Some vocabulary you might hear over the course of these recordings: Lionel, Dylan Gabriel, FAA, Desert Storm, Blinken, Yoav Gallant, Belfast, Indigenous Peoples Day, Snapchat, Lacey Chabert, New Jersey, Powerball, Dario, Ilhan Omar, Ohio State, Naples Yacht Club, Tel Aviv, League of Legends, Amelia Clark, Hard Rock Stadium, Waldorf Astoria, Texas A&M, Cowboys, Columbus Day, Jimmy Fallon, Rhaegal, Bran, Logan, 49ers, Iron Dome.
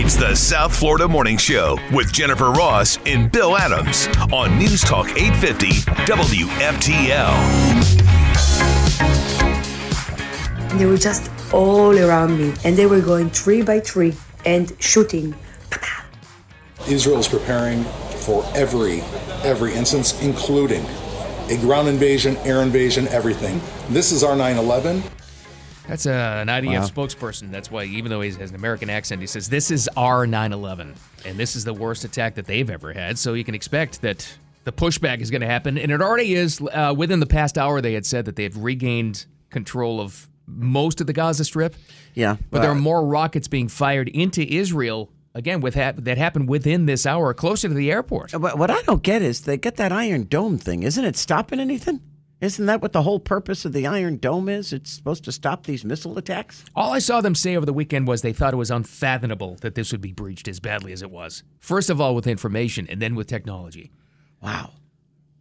It's the South Florida Morning Show with Jennifer Ross and Bill Adams on News Talk 850 WFTL. They were just all around me, and they were going 3 by 3 and shooting. Israel is preparing for every instance, including a ground invasion, air invasion, everything. This is our 9/11. That's an IDF spokesperson. That's why, even though he has an American accent, he says, this is our 9/11, and this is the worst attack that they've ever had. So you can expect that the pushback is going to happen, and it already is. Within the past hour, they had said that they've regained control of most of the Gaza Strip. Yeah. But there are more rockets being fired into Israel, again, that happened within this hour, closer to the airport. But what I don't get is they get that Iron Dome thing. Isn't it stopping anything? Isn't that what the whole purpose of the Iron Dome is? It's supposed to stop these missile attacks? All I saw them say over the weekend was they thought it was unfathomable that this would be breached as badly as it was. First of all, with information, and then with technology. Wow.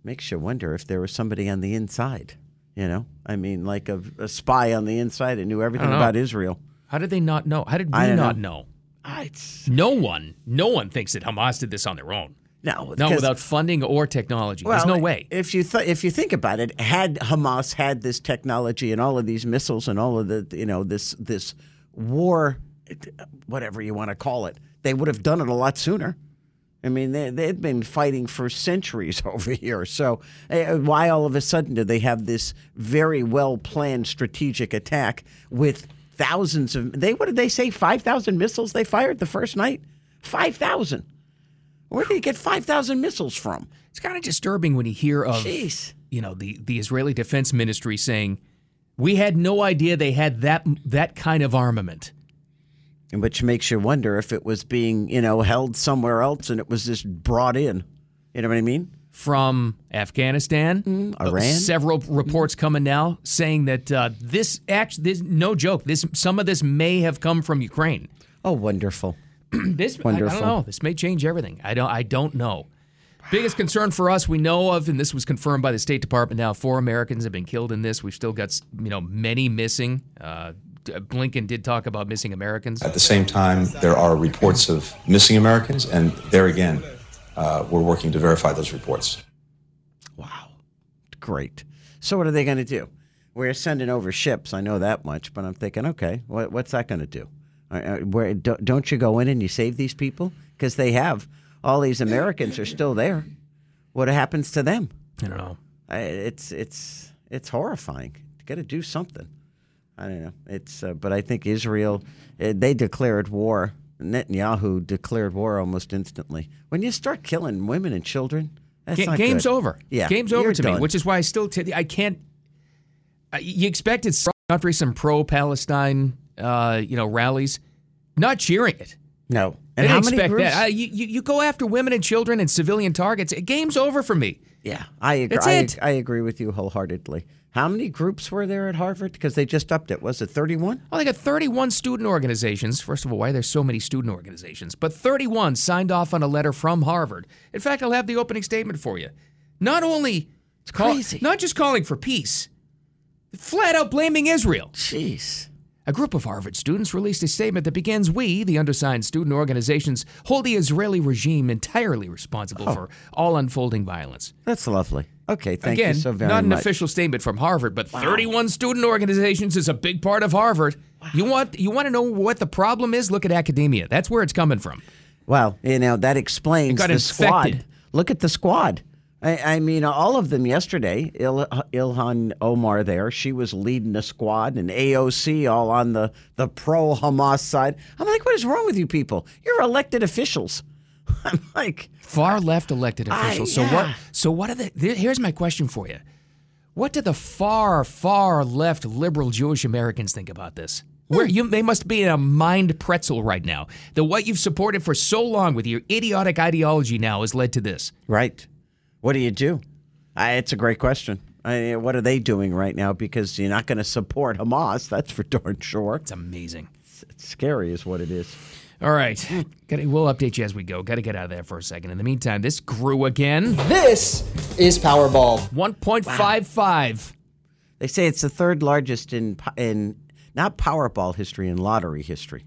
Makes you wonder if there was somebody on the inside, you know? I mean, like a spy on the inside that knew everything about Israel. How did they not know? How did we not know? No one thinks that Hamas did this on their own. No, not without funding or technology. Well, there's no way. If you think about it, had Hamas had this technology and all of these missiles and all of the, you know, this war, whatever you want to call it, they would have done it a lot sooner. I mean, they've been fighting for centuries over here. So why all of a sudden do they have this very well planned strategic attack with thousands of? What did they say? 5,000 missiles they fired the first night. 5,000. Where do you get 5,000 missiles from? It's kind of disturbing when you hear of, you know, the Israeli Defense Ministry saying, we had no idea they had that kind of armament. Which makes you wonder if it was being, you know, held somewhere else and it was just brought in. You know what I mean? From Afghanistan, Iran. Several reports coming now saying that this, no joke, some of this may have come from Ukraine. Oh, wonderful. I don't know. This may change everything. I don't know. Biggest concern for us we know of, and this was confirmed by the State Department now, 4 Americans have been killed in this. We've still got, you know, many missing. Blinken did talk about missing Americans. At the same time, there are reports of missing Americans, and there again, we're working to verify those reports. Wow. Great. So what are they going to do? We're sending over ships. I know that much, but I'm thinking, okay, what's that going to do? Where don't you go in and you save these people? Because they have. All these Americans are still there. What happens to them? I don't know. It's horrifying. You got to do something. I don't know. But I think Israel, they declared war. Netanyahu declared war almost instantly. When you start killing women and children, that's not game's good. Over. Yeah, game's over to me, which is why I still I can't. You expected some country, some pro-Palestine. Rallies, not cheering it. No. And I expect that. You go after women and children and civilian targets. Game's over for me. Yeah, I agree. That's it. I agree with you wholeheartedly. How many groups were there at Harvard? Because they just upped it. Was it 31? Oh, they got 31 student organizations. First of all, why are there so many student organizations? But 31 signed off on a letter from Harvard. In fact, I'll have the opening statement for you. Not just calling for peace, flat out blaming Israel. Jeez. A group of Harvard students released a statement that begins, we, the undersigned student organizations, hold the Israeli regime entirely responsible for all unfolding violence. That's lovely. Okay, thank you so very much. Again, not an official statement from Harvard, but 31 student organizations is a big part of Harvard. Wow. You want to know what the problem is? Look at academia. That's where it's coming from. Well, you know, that explains the squad. Look at the squad. I mean, all of them yesterday, Ilhan Omar there, she was leading a squad, and AOC all on the pro-Hamas side. I'm like, what is wrong with you people? You're elected officials. I'm like... Far-left elected officials. Yeah. So what are the... Here's my question for you. What do the far, far-left liberal Jewish Americans think about this? They must be in a mind pretzel right now. That what you've supported for so long with your idiotic ideology now has led to this. Right. What do you do? It's a great question. What are they doing right now? Because you're not going to support Hamas. That's for darn sure. It's amazing. It's scary is what it is. All right. We'll update you as we go. Got to get out of there for a second. In the meantime, this grew again. This is Powerball. 1.55. Wow. They say it's the third largest in not Powerball history, in lottery history.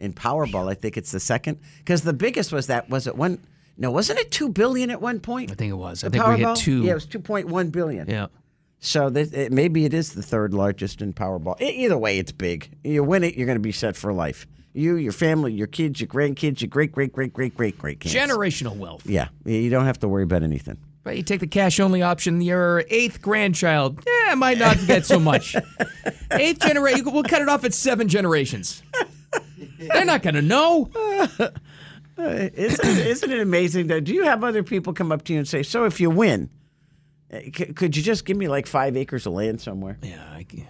in Powerball. I think it's the second, because the biggest was that, was it one? No, wasn't it $2 billion at one point? I think it was. I think Powerball? We hit $2 billion. Yeah, it was $2.1 billion. Yeah. So maybe it is the third largest in Powerball. Either way, it's big. You win it, you're going to be set for life. You, your family, your kids, your grandkids, your great-great-great-great-great-great-kids. Generational wealth. Yeah. You don't have to worry about anything. But you take the cash-only option. Your 8th grandchild, yeah, might not get so much. 8th generation, we'll cut it off at 7 generations. They're not going to know. Isn't it amazing that? Do you have other people come up to you and say, so if you win, could you just give me like 5 acres of land somewhere? Yeah, I can.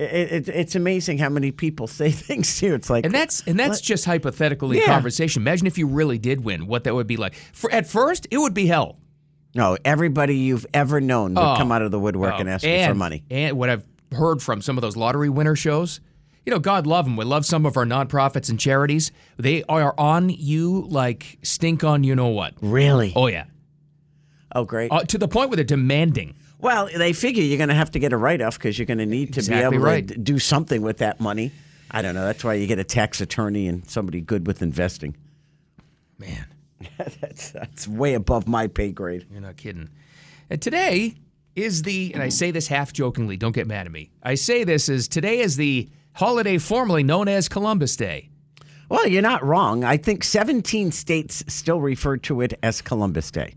It's amazing how many people say things to you. It's like, and that's just hypothetically a conversation. Imagine if you really did win, what that would be like. At first, it would be hell. No, everybody you've ever known would come out of the woodwork and ask you for money. And what I've heard from some of those lottery winner shows, you know, God love them. We love some of our nonprofits and charities. They are on you like stink on you know what. Really? Oh yeah. Oh great. To the point where they're demanding. Well, they figure you're going to have to get a write-off because you're going to need to be able to do something with that money. I don't know. That's why you get a tax attorney and somebody good with investing. Man. That's way above my pay grade. You're not kidding. And today is and I say this half-jokingly, don't get mad at me. I say this is today is the holiday formerly known as Columbus Day. Well, you're not wrong. I think 17 states still refer to it as Columbus Day.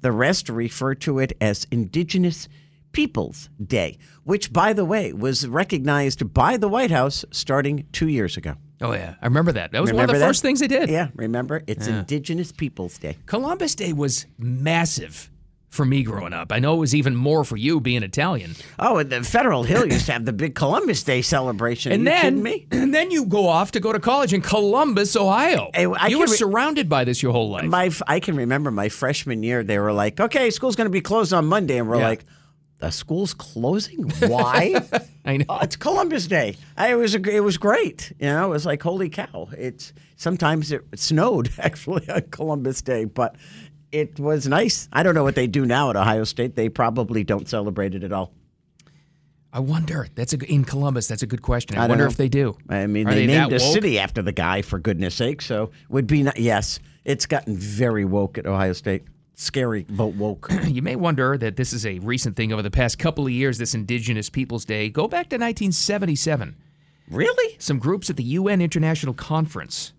The rest refer to it as Indigenous Peoples Day, which, by the way, was recognized by the White House starting 2 years ago. Oh, yeah. I remember that. That was one of the first things they did. Yeah, remember? It's Indigenous Peoples Day. Columbus Day was massive for me growing up. I know it was even more for you being Italian. Oh, and the Federal Hill used to have the big Columbus Day celebration. And then you go off to go to college in Columbus, Ohio. You were surrounded by this your whole life. I can remember my freshman year, they were like, okay, school's going to be closed on Monday. And we're like, the school's closing? Why? I know. Oh, it's Columbus Day. It was great. You know, it was like, holy cow. Sometimes it snowed, actually, on Columbus Day, but it was nice. I don't know what they do now at Ohio State. They probably don't celebrate it at all. I wonder. In Columbus, that's a good question. I wonder if they do. I mean, they named a city after the guy, for goodness sake, so would be not. Yes, it's gotten very woke at Ohio State. Scary, but woke. You may wonder that this is a recent thing over the past couple of years, this Indigenous Peoples Day. Go back to 1977. Really? Some groups at the UN International Conference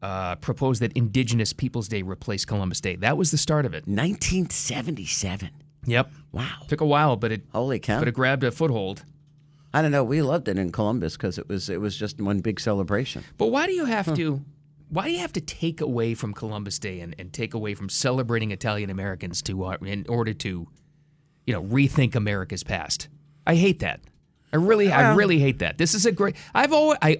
proposed that Indigenous Peoples Day replace Columbus Day. That was the start of it. 1977. Yep. Wow. Took a while, but holy cow. But it grabbed a foothold. I don't know. We loved it in Columbus because it was just one big celebration. But why do you have to... Why do you have to take away from Columbus Day and take away from celebrating Italian Americans in order to, you know, rethink America's past? I hate that. I really hate that. This is a great. I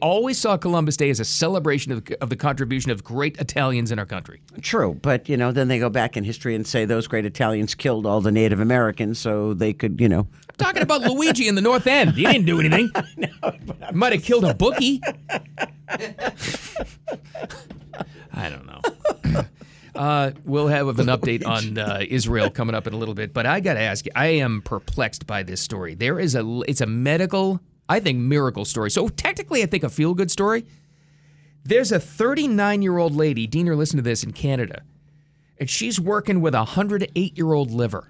always saw Columbus Day as a celebration of the contribution of great Italians in our country. True, but you know, then they go back in history and say those great Italians killed all the Native Americans, so they could, you know. I'm talking about Luigi in the North End. He didn't do anything. No, but might have killed a bookie. I don't know. We'll have an update on Israel coming up in a little bit, but I got to ask you, I am perplexed by this story. It's a medical, I think, miracle story. So technically, I think a feel-good story. There's a 39-year-old lady, Diener, listen to this, in Canada, and she's working with a 108-year-old liver.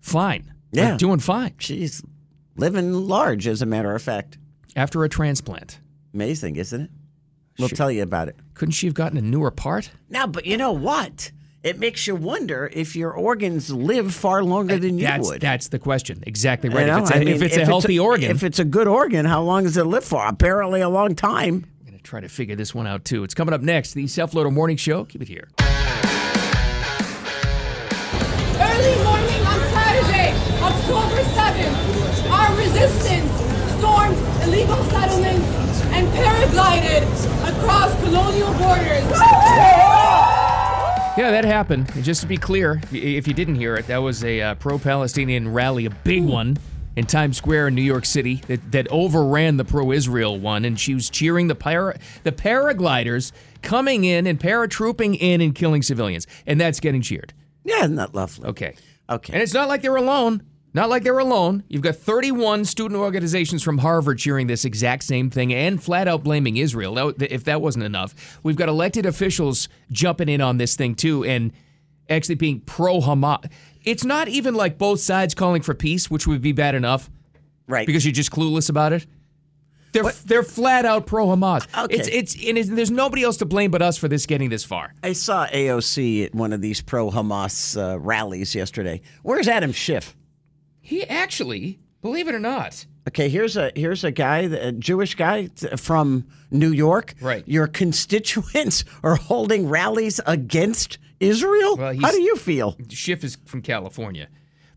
Fine. Yeah. Like, doing fine. She's living large, as a matter of fact. After a transplant. Amazing, isn't it? We'll tell you about it. Couldn't she have gotten a newer part? No, but you know what? It makes you wonder if your organs live far longer than you would. That's the question. Exactly right. You know, if it's a healthy organ. If it's a good organ, how long does it live for? Apparently a long time. I'm going to try to figure this one out, too. It's coming up next. The Self-Loader Morning Show. Keep it here. Early morning on Saturday, October 7th, our resistance stormed illegal settlements and paraglided across colonial borders. Yeah, that happened. And just to be clear, if you didn't hear it, that was a pro-Palestinian rally, a big one, in Times Square in New York City that overran the pro-Israel one, and she was cheering the paragliders coming in and paratrooping in and killing civilians. And that's getting cheered. Yeah, isn't that lovely? Okay. And it's not like they were alone. Not like they're alone. You've got 31 student organizations from Harvard cheering this exact same thing and flat out blaming Israel. If that wasn't enough, we've got elected officials jumping in on this thing too and actually being pro-Hamas. It's not even like both sides calling for peace, which would be bad enough, right? Because you're just clueless about it. They're flat out pro-Hamas. Okay. It's there's nobody else to blame but us for this getting this far. I saw AOC at one of these pro-Hamas rallies yesterday. Where's Adam Schiff? He actually, believe it or not. Okay, here's a guy, a Jewish guy from New York. Right. Your constituents are holding rallies against Israel? Well, how do you feel? Schiff is from California.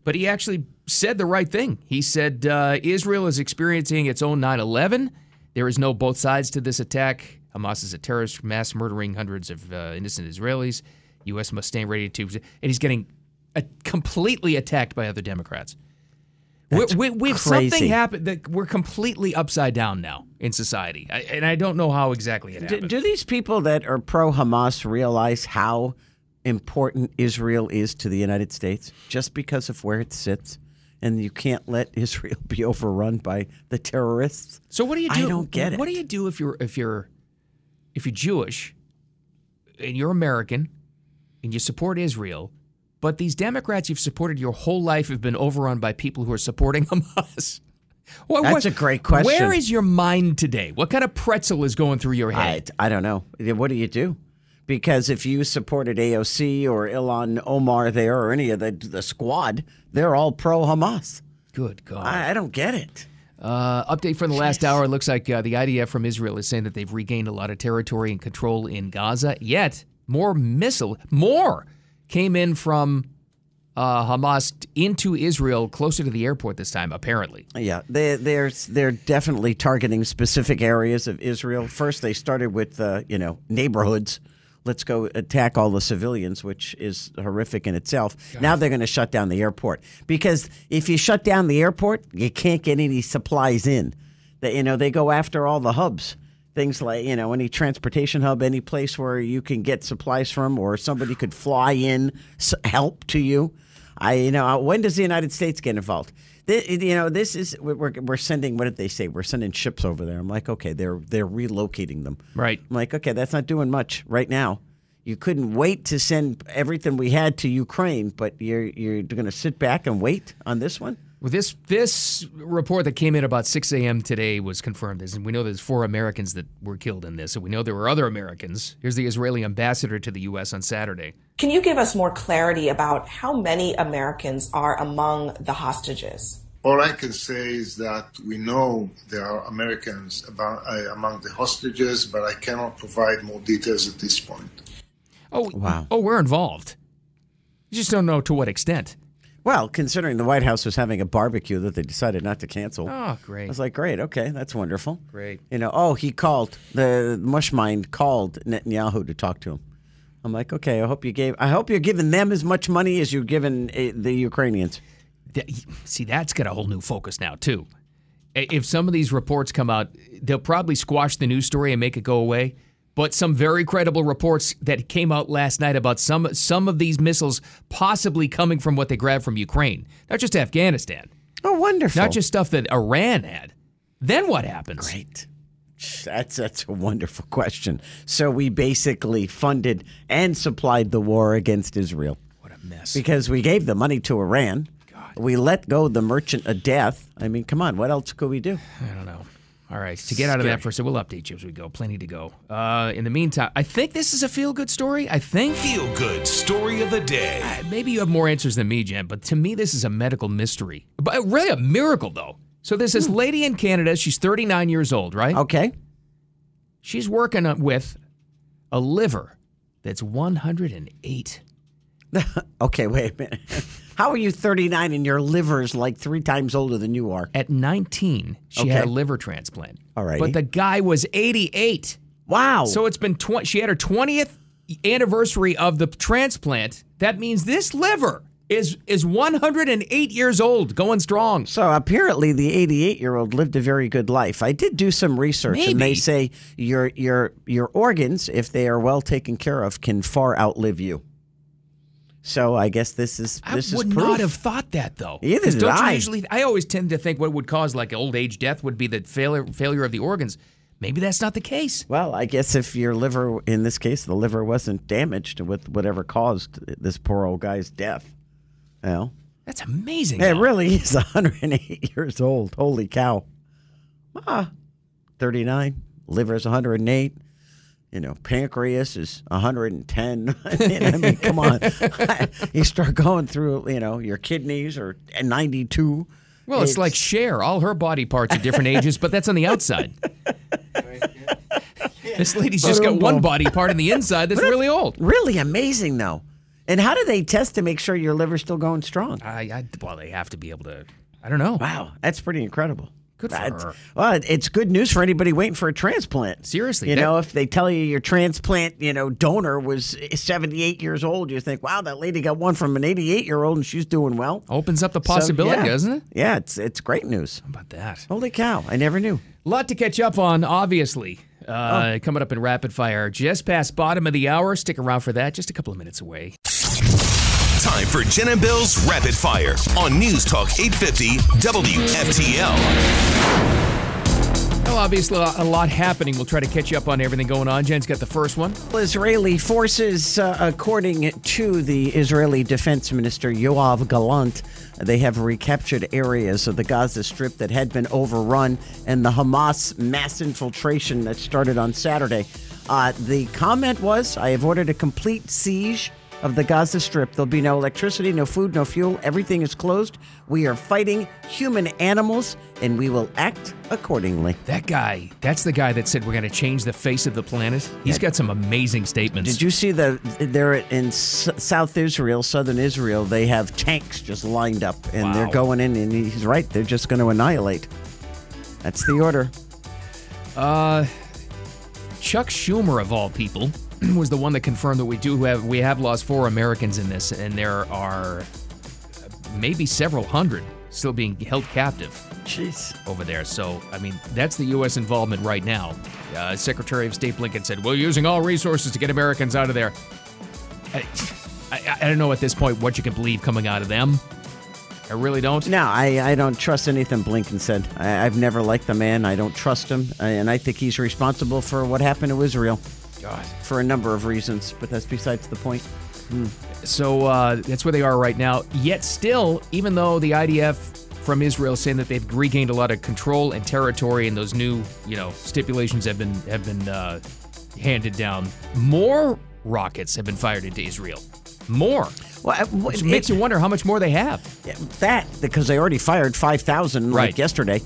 But he actually said the right thing. He said Israel is experiencing its own 9/11. There is no both sides to this attack. Hamas is a terrorist, mass murdering hundreds of innocent Israelis. U.S. must stand ready to... And he's getting completely attacked by other Democrats. We've something happened that we're completely upside down now in society, and I don't know how exactly it happened. Do these people that are pro-Hamas realize how important Israel is to the United States just because of where it sits? And you can't let Israel be overrun by the terrorists. So what do you do? I don't get it. What do you do if you're Jewish and you're American and you support Israel? But these Democrats you've supported your whole life have been overrun by people who are supporting Hamas. Well, that's a great question. Where is your mind today? What kind of pretzel is going through your head? I don't know. What do you do? Because if you supported AOC or Ilhan Omar there or any of the squad, they're all pro-Hamas. Good God. I don't get it. Update from the last hour. It looks like the IDF from Israel is saying that they've regained a lot of territory and control in Gaza. Yet, more came in from Hamas into Israel, closer to the airport this time, apparently. Yeah, they're definitely targeting specific areas of Israel. First, they started with neighborhoods. Let's go attack all the civilians, which is horrific in itself. God. Now they're going to shut down the airport, because if you shut down the airport, you can't get any supplies in. They go after all the hubs. Things like, any transportation hub, any place where you can get supplies from or somebody could fly in help to you. When does the United States get involved? We're sending, what did they say? We're sending ships over there. I'm like, okay, they're relocating them. Right. I'm like, okay, that's not doing much right now. You couldn't wait to send everything we had to Ukraine, but you're going to sit back and wait on this one? Well, this report that came in about 6 a.m. today was confirmed. And we know there's 4 Americans that were killed in this, and we know there were other Americans. Here's the Israeli ambassador to the U.S. on Saturday. Can you give us more clarity about how many Americans are among the hostages? All I can say is that we know there are Americans among the hostages, but I cannot provide more details at this point. Oh, wow. Oh, we're involved. You just don't know to what extent. Well, considering the White House was having a barbecue that they decided not to cancel. Oh, great. I was like, great, okay, that's wonderful. Great. He called, the mushmind called Netanyahu to talk to him. I'm like, okay, I hope you're giving them as much money as you're giving the Ukrainians. See, that's got a whole new focus now, too. If some of these reports come out, they'll probably squash the news story and make it go away. But some very credible reports that came out last night about some of these missiles possibly coming from what they grabbed from Ukraine. Not just Afghanistan. Oh, wonderful. Not just stuff that Iran had. Then what happens? Great. That's a wonderful question. So we basically funded and supplied the war against Israel. What a mess. Because we gave the money to Iran. God. We let go the merchant of death. I mean, come on, what else could we do? I don't know. All right, to get out of that for a second, we'll update you as we go. Plenty to go. In the meantime, I think this is a feel-good story, I think. Feel-good story of the day. Maybe you have more answers than me, Jen, but to me this is a medical mystery. But really a miracle, though. So there's this lady in Canada. She's 39 years old, right? Okay. She's working with a liver that's 108. Okay, wait a minute. How are you 39 and your liver's like 3 times older than you are? At 19, she had a liver transplant. All right. But the guy was 88. Wow. So it's been she had her 20th anniversary of the transplant. That means this liver is 108 years old, going strong. So apparently the 88-year-old lived a very good life. I did do some research, and they say your organs, if they are well taken care of, can far outlive you. So I guess this is proof. I would not have thought that, though. Either did I. I always tend to think what would cause like old age death would be the failure of the organs. Maybe that's not the case. Well, I guess if your liver, in this case, the liver wasn't damaged with whatever caused this poor old guy's death. You know? That's amazing. It really is 108 years old. Holy cow. 39. Liver is 108. You know, pancreas is 110. I mean, come on. You start going through, you know, your kidneys are 92. Well, it's like Cher. All her body parts are different ages, but that's on the outside. This lady's just got one body part on the inside that's really old. Really amazing, though. And how do they test to make sure your liver's still going strong? Well, they have to be able to. I don't know. Wow, that's pretty incredible. Good for her. Well, it's good news for anybody waiting for a transplant. Seriously. You know, if they tell you your transplant, you know, donor was 78 years old, you think, wow, that lady got one from an 88-year-old and she's doing well. Opens up the possibility, doesn't it? Yeah, it's great news. How about that? Holy cow, I never knew. A lot to catch up on, obviously. Coming up in Rapid Fire, just past bottom of the hour. Stick around for that, just a couple of minutes away. Time for Jen and Bill's Rapid Fire on News Talk 850 WFTL. Well, obviously a lot happening. We'll try to catch you up on everything going on. Jen's got the first one. Israeli forces, according to the Israeli Defense Minister Yoav Gallant, they have recaptured areas of the Gaza Strip that had been overrun and the Hamas mass infiltration that started on Saturday. The comment was, I have ordered a complete siege of the Gaza Strip. There'll be no electricity, no food, no fuel. Everything is closed. We are fighting human animals, and we will act accordingly. That guy, that's the guy that said we're going to change the face of the planet. He's got some amazing statements. Did you see they're in South Israel, Southern Israel, they have tanks just lined up, and they're going in, and he's right. They're just going to annihilate. That's the order. Chuck Schumer, of all people, was the one that confirmed that we have lost 4 Americans in this, and there are maybe several hundred still being held captive over there. So, I mean, that's the U.S. involvement right now. Secretary of State Blinken said, we're using all resources to get Americans out of there. I don't know at this point what you can believe coming out of them. I really don't. No, I don't trust anything Blinken said. I've never liked the man. I don't trust him, and I think he's responsible for what happened to Israel. God. For a number of reasons, but that's besides the point. So that's where they are right now. Yet still, even though the IDF from Israel is saying that they've regained a lot of control and territory, and those new, stipulations have been handed down, more rockets have been fired into Israel. More. Well, which makes you wonder how much more they have. That, because they already fired 5,000 like yesterday.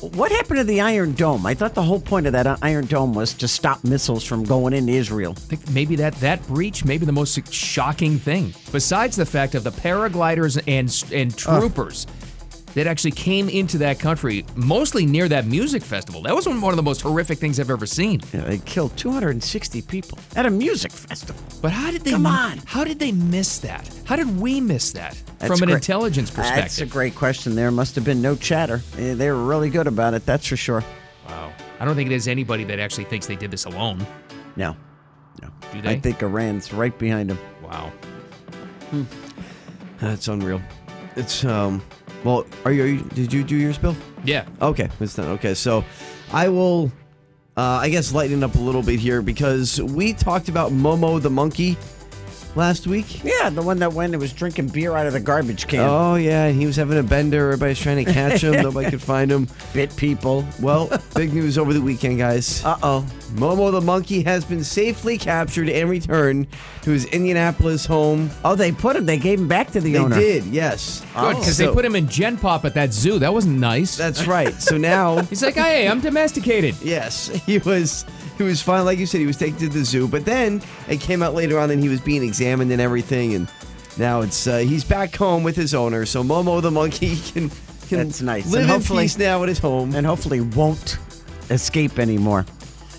What happened to the Iron Dome? I thought the whole point of that Iron Dome was to stop missiles from going into Israel. I think maybe that breach, maybe the most shocking thing, besides the fact of the paragliders and troopers that actually came into that country, mostly near that music festival. That was one of the most horrific things I've ever seen. Yeah, they killed 260 people at a music festival. But how did they? Come on! How did they miss that? How did we miss that from an intelligence perspective? That's a great question. There must have been no chatter. They were really good about it. That's for sure. Wow! I don't think there's anybody that actually thinks they did this alone. No. Do they? I think Iran's right behind them. Wow. That's unreal. It's Well, did you do yours, Bill? Yeah. Okay, it's done. Okay, so I will, I guess, lighten up a little bit here because we talked about Momo the monkey last week. Yeah, the one that was drinking beer out of the garbage can. Oh, yeah, and he was having a bender. Everybody's trying to catch him. Nobody could find him. Bit people. Well, big news over the weekend, guys. Uh-oh. Momo the monkey has been safely captured and returned to his Indianapolis home. Oh, they gave him back to the owner. They did, yes. Good, because they put him in Gen Pop at that zoo. That wasn't nice. That's right. So now he's like, hey, I'm domesticated. Yes, he was fine. Like you said, he was taken to the zoo. But then it came out later on that he was being examined and everything. And now it's he's back home with his owner. So Momo the monkey can That's nice. Live in peace now at his home. And hopefully won't escape anymore.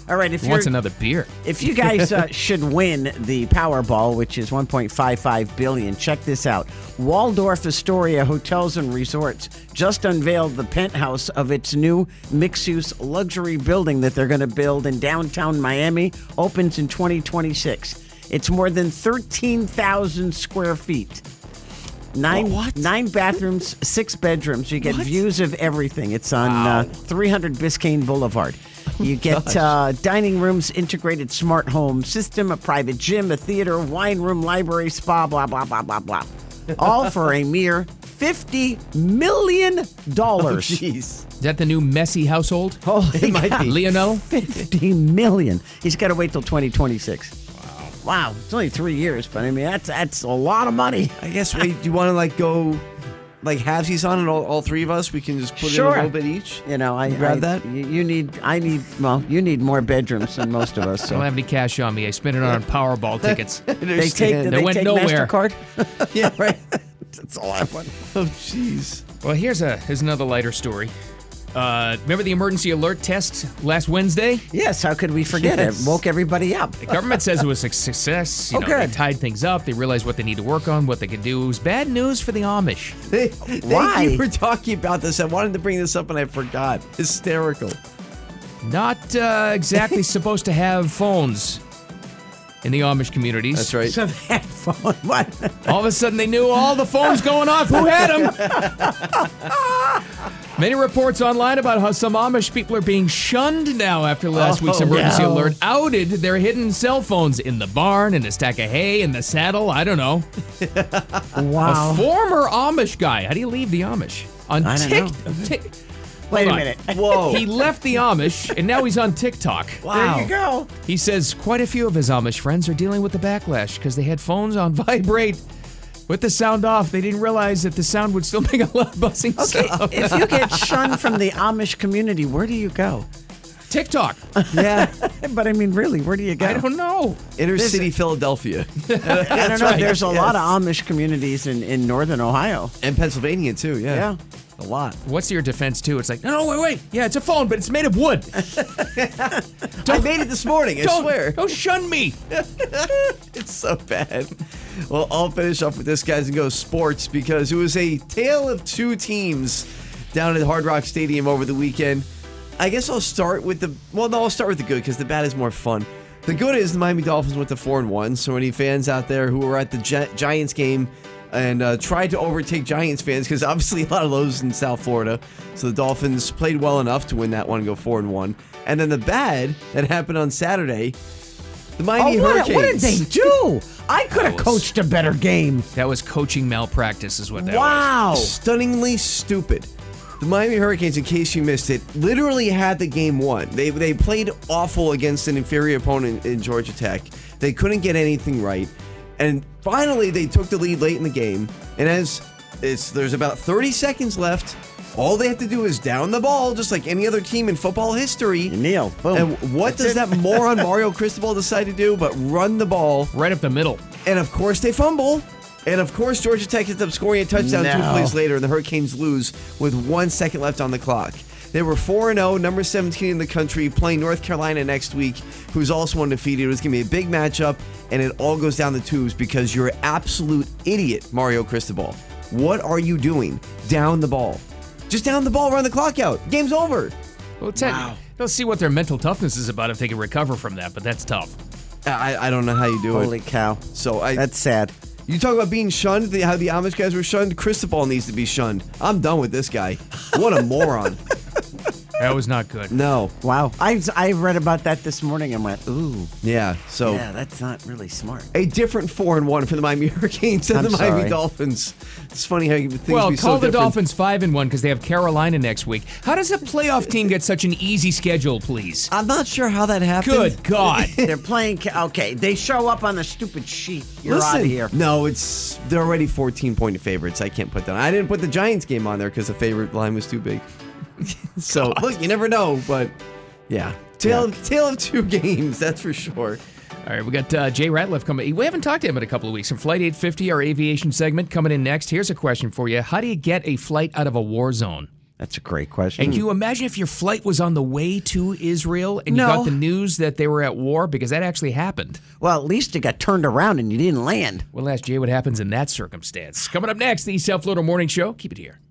All right, wants another beer. If you guys should win the Powerball, which is $1.55 billion, check this out. Waldorf Astoria Hotels and Resorts just unveiled the penthouse of its new mixed-use luxury building that they're going to build in downtown Miami. Opens in 2026. It's more than 13,000 square feet. Nine bathrooms, six bedrooms. You get views of everything. It's on 300 Biscayne Boulevard. You get dining rooms, integrated smart home system, a private gym, a theater, wine room, library, spa, blah, blah, blah, blah, blah. All for a mere $50 million. Oh, jeez. Is that the new Messi household? Oh, it might be. Lionel? $50 million. He's got to wait till 2026. Wow, it's only 3 years, but I mean that's a lot of money. I guess we do you want to go halvesies on it, all three of us? We can just put in a little bit each. You know, I grab that. You need more bedrooms than most of us. So. I don't have any cash on me. I spent it on Powerball tickets. They went nowhere. MasterCard? Yeah, right. That's all I want. Oh jeez. Well, here's another lighter story. Remember the emergency alert test last Wednesday? Yes, how could we forget it? Woke everybody up. The government says it was a success. They tied things up. They realized what they need to work on, what they could do. It was bad news for the Amish. Why? You were talking about this. I wanted to bring this up and I forgot. Hysterical. Not exactly supposed to have phones in the Amish communities. That's right. So they had phones. What? All of a sudden they knew all the phones going off. Who had them? Many reports online about how some Amish people are being shunned now after last week's emergency alert outed their hidden cell phones in the barn, in a stack of hay, in the saddle. I don't know. Wow. A former Amish guy. How do you leave the Amish? Wait a minute. Whoa. He left the Amish, and now he's on TikTok. Wow. There you go. He says quite a few of his Amish friends are dealing with the backlash because they had phones on vibrate. With the sound off, they didn't realize that the sound would still make a loud buzzing sound. If you get shunned from the Amish community, where do you go? TikTok. Yeah. But I mean, really, where do you go? I don't know. Inner city Philadelphia. I don't know. Right. There's a lot of Amish communities in northern Ohio. And Pennsylvania, too. Yeah. A lot. What's your defense, too? It's like, no, wait. Yeah, it's a phone, but it's made of wood. I made it this morning, I swear. Don't shun me. It's so bad. Well, I'll finish up with this, guys, and go sports, because it was a tale of two teams down at Hard Rock Stadium over the weekend. I guess I'll start with the good, because the bad is more fun. The good is the Miami Dolphins went to 4-1, so any fans out there who were at the Giants game, and tried to overtake Giants fans because obviously a lot of those in South Florida. So the Dolphins played well enough to win that one and go 4-1. And then the bad that happened on Saturday, the Miami Hurricanes. What did they do? I could have coached a better game. That was coaching malpractice is what that was. Wow. Stunningly stupid. The Miami Hurricanes, in case you missed it, literally had the game won. They played awful against an inferior opponent in Georgia Tech. They couldn't get anything right. And finally, they took the lead late in the game. And there's about 30 seconds left, all they have to do is down the ball, just like any other team in football history. You kneel. Boom. And what does that moron Mario Cristobal decide to do but run the ball? Right up the middle. And, of course, they fumble. And, of course, Georgia Tech ends up scoring a touchdown 2 plays later, and the Hurricanes lose with 1 second left on the clock. They were 4-0, number 17 in the country, playing North Carolina next week, who's also undefeated. It was going to be a big matchup, and it all goes down the tubes because you're an absolute idiot, Mario Cristobal. What are you doing? Down the ball. Just down the ball, run the clock out. Game's over. Well, they'll see what their mental toughness is about if they can recover from that, but that's tough. I don't know how you do it. Holy cow. So that's sad. You talk about being shunned, how the Amish guys were shunned. Cristobal needs to be shunned. I'm done with this guy. What a moron. That was not good. No. Wow. I read about that this morning and went, ooh. Yeah, so. Yeah, that's not really smart. A different 4-1 for the Miami Hurricanes and Miami Dolphins. It's funny how things be so different. Well, call the Dolphins 5-1 because they have Carolina next week. How does a playoff team get such an easy schedule, please? I'm not sure how that happened. Good God. They're playing, okay, they show up on the stupid sheet. You're out of here. No, they're already 14-point favorites. I can't put that on. I didn't put the Giants game on there because the favorite line was too big. So, look, you never know, but yeah. Tale of two games, that's for sure. All right, we got Jay Ratliff coming. We haven't talked to him in a couple of weeks. From Flight 850, our aviation segment, coming in next. Here's a question for you. How do you get a flight out of a war zone? That's a great question. And can you imagine if your flight was on the way to Israel and you got the news that they were at war? Because that actually happened. Well, at least it got turned around and you didn't land. We'll ask Jay what happens in that circumstance. Coming up next, the South Florida Morning Show. Keep it here.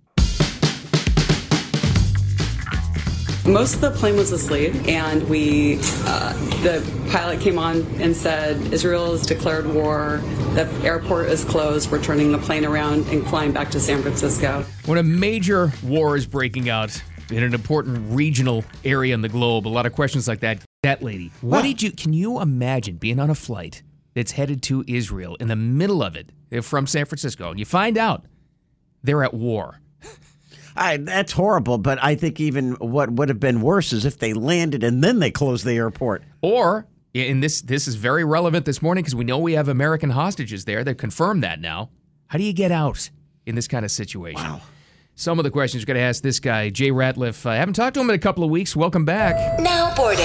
Most of the plane was asleep, and the pilot came on and said, Israel has declared war, the airport is closed, we're turning the plane around and flying back to San Francisco. When a major war is breaking out in an important regional area in the globe, a lot of questions like that. That lady, can you imagine being on a flight that's headed to Israel in the middle of it, from San Francisco, and you find out they're at war? That's horrible, but I think even what would have been worse is if they landed and then they closed the airport. Or, and this is very relevant this morning because we know we have American hostages there. They've confirmed that now. How do you get out in this kind of situation? Wow. Some of the questions we're going to ask this guy, Jay Ratliff. I haven't talked to him in a couple of weeks. Welcome back. Now boarding.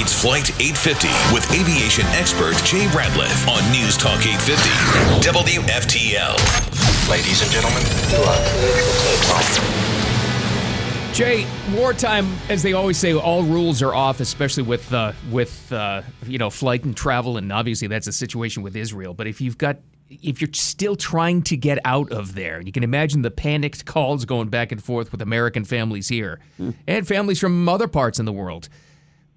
It's Flight 850 with aviation expert Jay Ratliff on News Talk 850 WFTL. Ladies and gentlemen, you are clear for takeoff. Jay, wartime, as they always say, all rules are off, especially with flight and travel, and obviously that's a situation with Israel. But if you're still trying to get out of there, and you can imagine the panicked calls going back and forth with American families here and families from other parts in the world,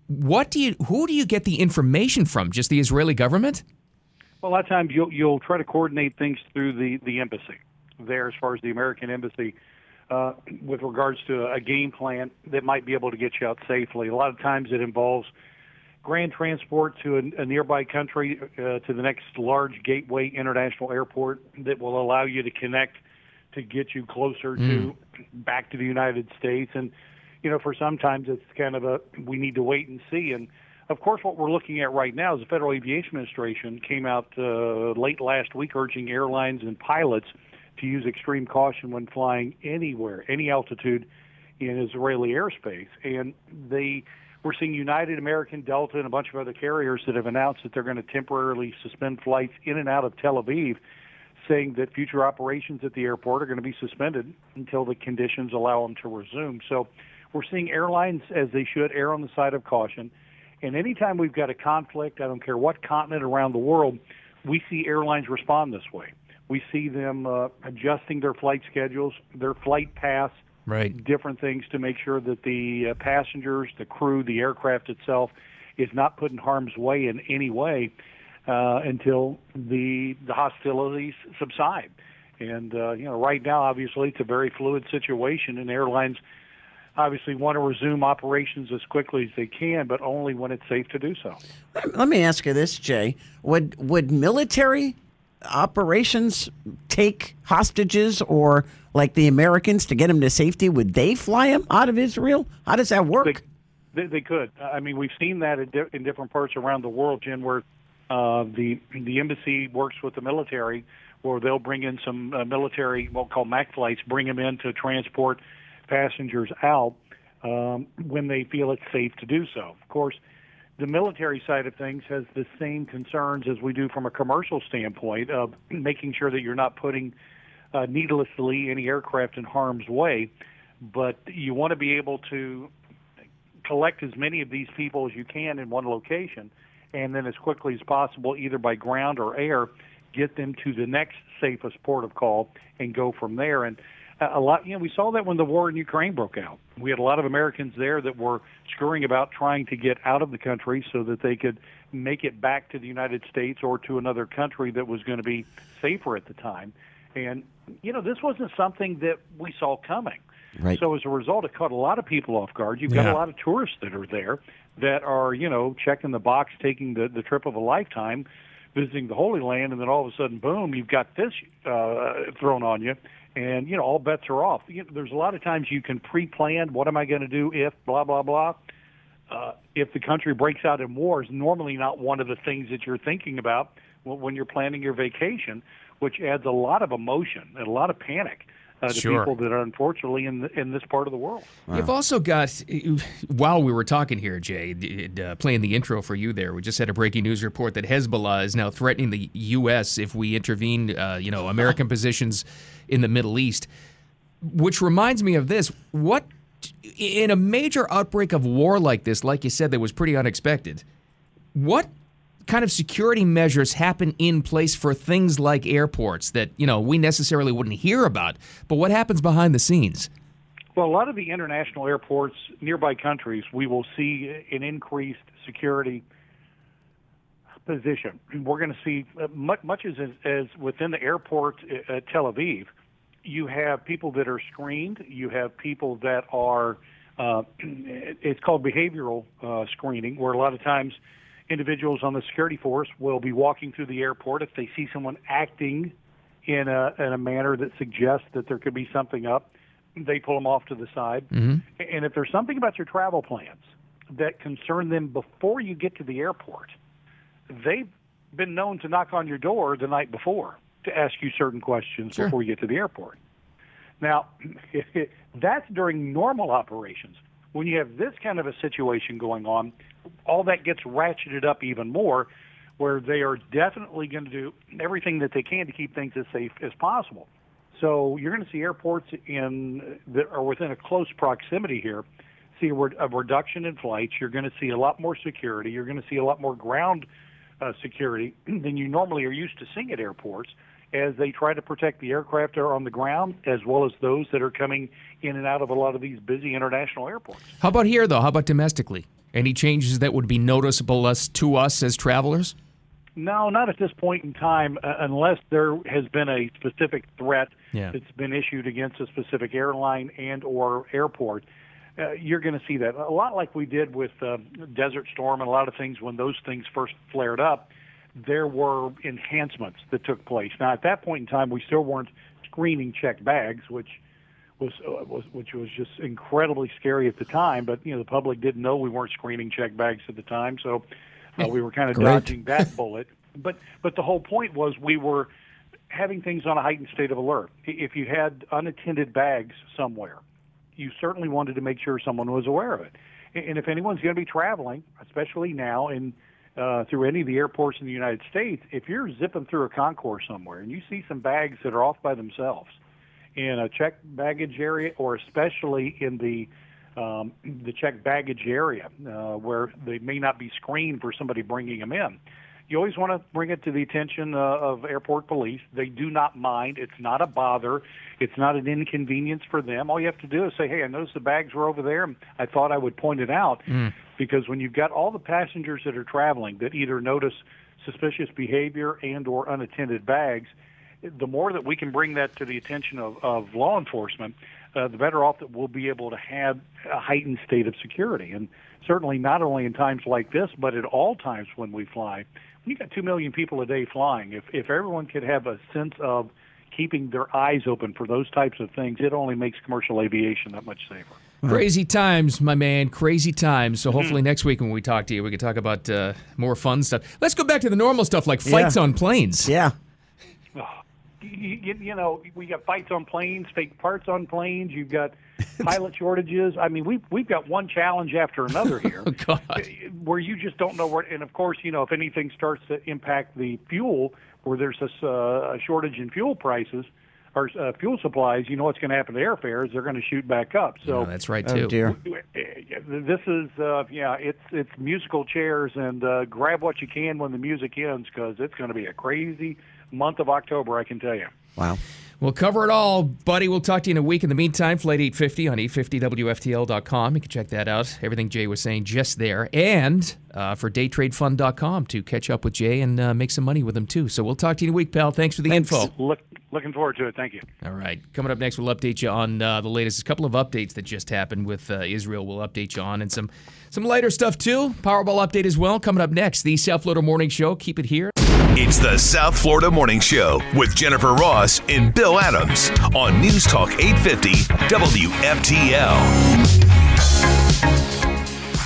who do you get the information from? Just the Israeli government? Well, a lot of times you'll try to coordinate things through the embassy there, as far as the American embassy. With regards to a game plan that might be able to get you out safely. A lot of times it involves grand transport to a nearby country, to the next large gateway international airport that will allow you to connect to get you closer to back to the United States. And, for sometimes it's kind of we need to wait and see. And, of course, what we're looking at right now is the Federal Aviation Administration came out late last week urging airlines and pilots to use extreme caution when flying anywhere, any altitude in Israeli airspace. And we're seeing United, American, Delta, and a bunch of other carriers that have announced that they're going to temporarily suspend flights in and out of Tel Aviv, saying that future operations at the airport are going to be suspended until the conditions allow them to resume. So we're seeing airlines, as they should, err on the side of caution. And anytime we've got a conflict, I don't care what continent around the world, we see airlines respond this way. We see them adjusting their flight schedules, their flight paths, different things to make sure that the passengers, the crew, the aircraft itself is not put in harm's way in any way until the hostilities subside. And, right now, obviously, it's a very fluid situation, and airlines obviously want to resume operations as quickly as they can, but only when it's safe to do so. Let me ask you this, Jay. Would military operations take hostages, or like the Americans, to get them to safety? Would they fly them out of Israel? How does that work? They could. I mean, we've seen that in different parts around the world, Jen, where the embassy works with the military, where they'll bring in some military, what we call MAC flights, bring them in to transport passengers out when they feel it's safe to do so. Of course, the military side of things has the same concerns as we do from a commercial standpoint of making sure that you're not putting needlessly any aircraft in harm's way. But you want to be able to collect as many of these people as you can in one location, and then as quickly as possible, either by ground or air, get them to the next safest port of call and go from there. And a lot, we saw that when the war in Ukraine broke out. We had a lot of Americans there that were scurrying about trying to get out of the country so that they could make it back to the United States or to another country that was going to be safer at the time. And, this wasn't something that we saw coming. Right. So as a result, it caught a lot of people off guard. You've got a lot of tourists that are there that are, checking the box, taking the trip of a lifetime, visiting the Holy Land, and then all of a sudden, boom, you've got this thrown on you. And, all bets are off. There's a lot of times you can pre-plan, what am I going to do if blah, blah, blah. If the country breaks out in war is normally not one of the things that you're thinking about when you're planning your vacation, which adds a lot of emotion and a lot of panic to people that are unfortunately in this part of the world. Wow. You've also got, while we were talking here, Jay, playing the intro for you there, we just had a breaking news report that Hezbollah is now threatening the U.S. if we intervene, American positions in the Middle East, which reminds me of this. What, in a major outbreak of war like this, like you said, that was pretty unexpected, what kind of security measures happen in place for things like airports that, we necessarily wouldn't hear about, but what happens behind the scenes? Well, a lot of the international airports, nearby countries, we will see an increased security position. We're going to see, much as within the airport at Tel Aviv, you have people that are screened. You have people that are, it's called behavioral screening, where a lot of times individuals on the security force will be walking through the airport. If they see someone acting in a manner that suggests that there could be something up, they pull them off to the side. Mm-hmm. And if there's something about your travel plans that concern them before you get to the airport, they've been known to knock on your door the night before to ask you certain questions Sure. before you get to the airport. Now, that's during normal operations. When you have this kind of a situation going on, all that gets ratcheted up even more, where they are definitely going to do everything that they can to keep things as safe as possible. So you're going to see airports that are within a close proximity here see a reduction in flights. You're going to see a lot more security. You're going to see a lot more ground security than you normally are used to seeing at airports, as they try to protect the aircraft that are on the ground, as well as those that are coming in and out of a lot of these busy international airports. How about here, though? How about domestically? Any changes that would be noticeable to us as travelers? No, not at this point in time, unless there has been a specific threat that's been issued against a specific airline and or airport. You're going to see that. A lot like we did with Desert Storm and a lot of things when those things first flared up, there were enhancements that took place. Now, at that point in time, we still weren't screening checked bags, which was just incredibly scary at the time. But the public didn't know we weren't screening checked bags at the time, so we were kind of dodging that bullet. But the whole point was we were having things on a heightened state of alert. If you had unattended bags somewhere, you certainly wanted to make sure someone was aware of it. And if anyone's going to be traveling, especially now in through any of the airports in the United States, if you're zipping through a concourse somewhere and you see some bags that are off by themselves in a checked baggage area, or especially in the checked baggage area where they may not be screened for somebody bringing them in, you always want to bring it to the attention of airport police. They do not mind. It's not a bother. It's not an inconvenience for them. All you have to do is say, hey, I noticed the bags were over there, and I thought I would point it out. Mm. Because when you've got all the passengers that are traveling that either notice suspicious behavior and or unattended bags, the more that we can bring that to the attention of law enforcement, the better off that we'll be able to have a heightened state of security. And certainly not only in times like this, but at all times when we fly. You've got 2 million people a day flying. If everyone could have a sense of keeping their eyes open for those types of things, it only makes commercial aviation that much safer. Crazy times, my man. Crazy times. So hopefully next week when we talk to you, we can talk about more fun stuff. Let's go back to the normal stuff, like fights on planes. Yeah. We got fights on planes, fake parts on planes. You've got pilot shortages. I mean, we've got one challenge after another here, where you just don't know where. And of course, if anything starts to impact the fuel, where there's a shortage in fuel prices. Our fuel supplies, what's going to happen to airfares? They're going to shoot back up. So that's right too. Oh, dear. This is it's musical chairs, and grab what you can when the music ends, because it's going to be a crazy month of October, I can tell you. Wow. We'll cover it all, buddy. We'll talk to you in a week. In the meantime, Flight 850 on 850WFTL.com. You can check that out. Everything Jay was saying just there, and for daytradefund.com to catch up with Jay and make some money with him too. So we'll talk to you in a week, pal. Thanks for the info. Looking forward to it. Thank you. All right. Coming up next, we'll update you on the latest. A couple of updates that just happened with Israel we'll update you on, and some lighter stuff, too. Powerball update as well. Coming up next, the South Florida Morning Show. Keep it here. It's the South Florida Morning Show with Jennifer Ross and Bill Adams on News Talk 850 WFTL.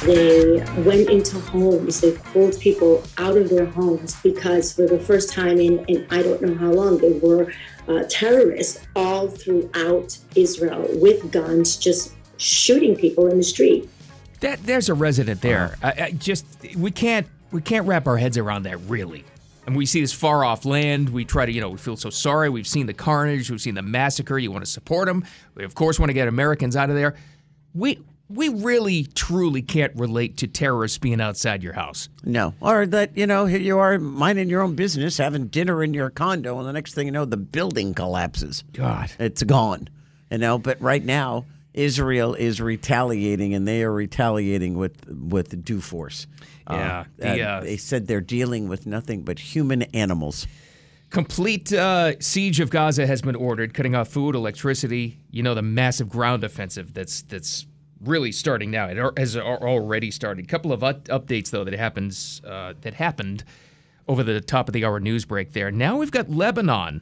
They went into homes. They pulled people out of their homes because for the first time in I don't know how long, they were terrorists all throughout Israel with guns, just shooting people in the street. There's a resident there. We can't wrap our heads around that, really. And we see this far-off land. We try to, we feel so sorry. We've seen the carnage. We've seen the massacre. You want to support them. We, of course, want to get Americans out of there. We really, truly can't relate to terrorists being outside your house. No. Or that, here you are minding your own business, having dinner in your condo, and the next thing you know, the building collapses. God. It's gone. But right now, Israel is retaliating, and they are retaliating with due force. Yeah, they said they're dealing with nothing but human animals. Complete siege of Gaza has been ordered, cutting off food, electricity. You know, the massive ground offensive that's really starting now. It has already started. A couple of updates though that happened over the top of the hour news break. There now we've got Lebanon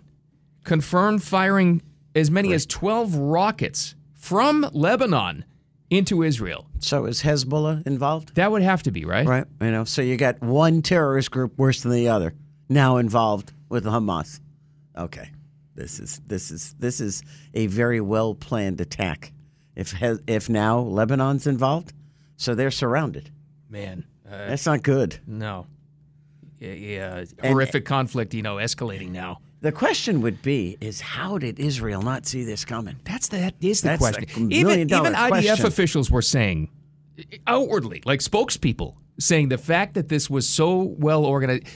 confirmed firing as many as 12 rockets from Lebanon into Israel. So is Hezbollah involved? That would have to be right. Right. You know, so you got one terrorist group worse than the other now involved with Hamas. Okay, this is a very well planned attack. If now Lebanon's involved, so they're surrounded. Man, that's not good. No, yeah, horrific conflict. You know, escalating now. The question would be: is how did Israel not see this coming? That's the question. Even IDF officials were saying outwardly, like spokespeople, saying the fact that this was so well organized,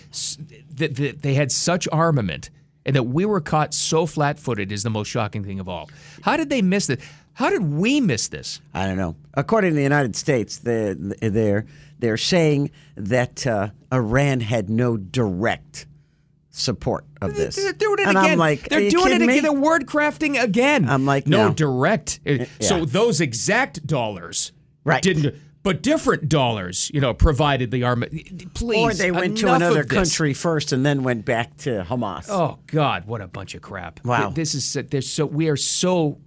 that they had such armament, and that we were caught so flat-footed is the most shocking thing of all. How did they miss this? How did we miss this? I don't know. According to the United States, they're saying that Iran had no direct support of this. They're doing it and again. I'm like, they're doing it again. They're word crafting again. I'm like, no direct. Yeah. So those exact dollars didn't. But different dollars, you know, provided the arm. Please, or they went to another country first and then went back to Hamas. Oh God, what a bunch of crap! Wow, this is we have so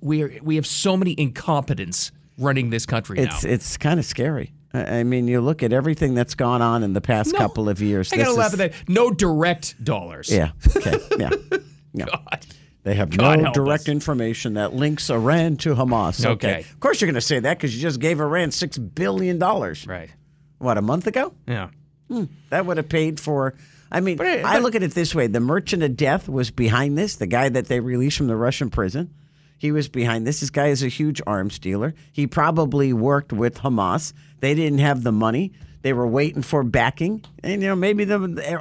many incompetents running this country now. It's kind of scary. I mean, you look at everything that's gone on in the past couple of years. I gotta laugh at that. No direct dollars. Yeah. Okay. Yeah. No. God. They have no direct information that links Iran to Hamas. Okay. Of course you're going to say that because you just gave Iran $6 billion. Right. What, a month ago? Yeah. That would have paid for... I mean, I look at it this way. The merchant of death was behind this, the guy that they released from the Russian prison. He was behind this. This guy is a huge arms dealer. He probably worked with Hamas. They didn't have the money. They were waiting for backing, and you know maybe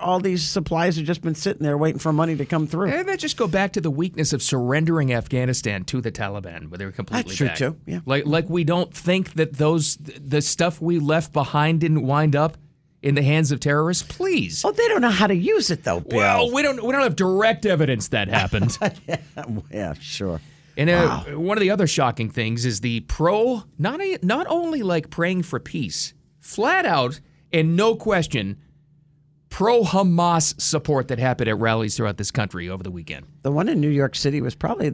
all these supplies have just been sitting there waiting for money to come through. And that just go back to the weakness of surrendering Afghanistan to the Taliban, where they were completely back. That's true too. Yeah. Like we don't think that the stuff we left behind didn't wind up in the hands of terrorists. Please. Oh, they don't know how to use it though, Bill. Well, we don't have direct evidence that happened. Yeah, sure. And one of the other shocking things is the not only like praying for peace. Flat out and no question, pro-Hamas support that happened at rallies throughout this country over the weekend. The one in New York City was probably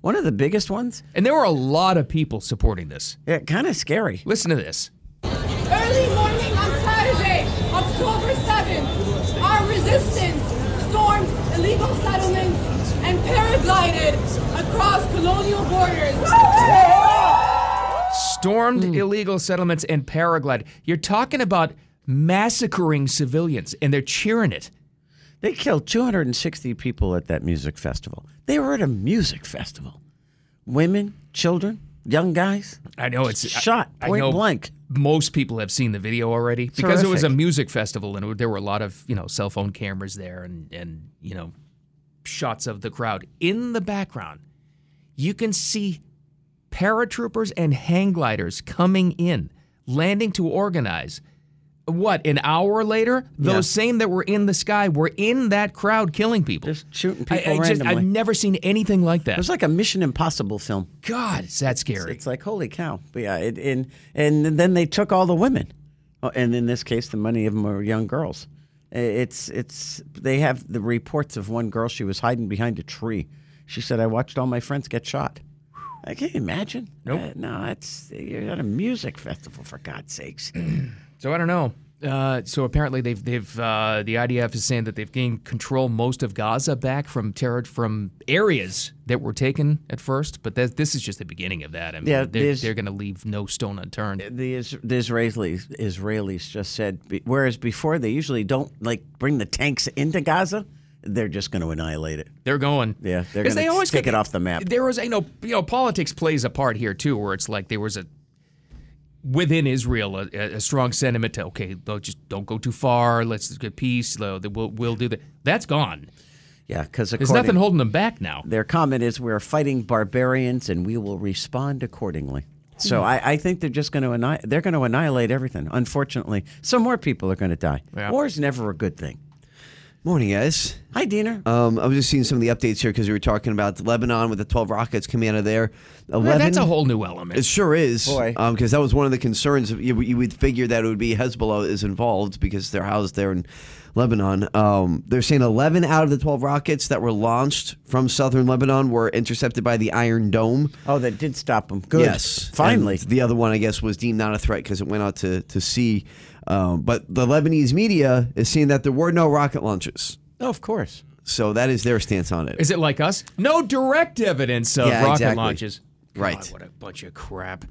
one of the biggest ones. And there were a lot of people supporting this. Yeah, kind of scary. Listen to this. Early morning on Saturday, October 7th, our resistance stormed illegal settlements and paraglided across colonial borders. Stormed illegal settlements and paraglided. You're talking about massacring civilians, and they're cheering it. They killed 260 people at that music festival. They were at a music festival. Women, children, young guys. I know it's shot point blank. Most people have seen the video already because it was a music festival, and there were a lot of cell phone cameras there, and shots of the crowd in the background. You can see paratroopers and hang gliders coming in, landing to organize. What, an hour later? Yeah. Those same that were in the sky were in that crowd killing people. Just shooting people randomly. I've never seen anything like that. It was like a Mission Impossible film. God, is that scary. It's like, holy cow. But yeah, and then they took all the women. And in this case, many of them were young girls. They have the reports of one girl, she was hiding behind a tree. She said, I watched all my friends get shot. I can't imagine. Nope. You're at a music festival, for God's sakes. So I don't know. So apparently they've the IDF is saying that they've gained control most of Gaza back from areas that were taken at first. But this is just the beginning of that. I mean, they're going to leave no stone unturned. The Israelis just said, whereas before they usually don't bring the tanks into Gaza. They're just going to annihilate it. They're going. Yeah, they're going to take it off the map. There was, politics plays a part here, too, where it's like there was within Israel, a strong sentiment to, okay, just don't go too far. Let's get peace. We'll do that. That's gone. Yeah, because there's nothing holding them back now. Their comment is, we're fighting barbarians, and we will respond accordingly. So I think they're just going to annihilate everything. Unfortunately, some more people are going to die. Yeah. War's never a good thing. Morning, guys. Hi, Diener. I was just seeing some of the updates here because we were talking about Lebanon with the 12 rockets coming out of there. 11, that's a whole new element. It sure is. Boy. Because that was one of the concerns. You would figure that it would be Hezbollah is involved because they're housed there in Lebanon. They're saying 11 out of the 12 rockets that were launched from southern Lebanon were intercepted by the Iron Dome. Oh, that did stop them. Good. Yes. Finally. And the other one, I guess, was deemed not a threat because it went out to sea. But the Lebanese media is seeing that there were no rocket launches. Oh, of course. So that is their stance on it. Is it like us? No direct evidence of rocket launches. Right. God, what a bunch of crap.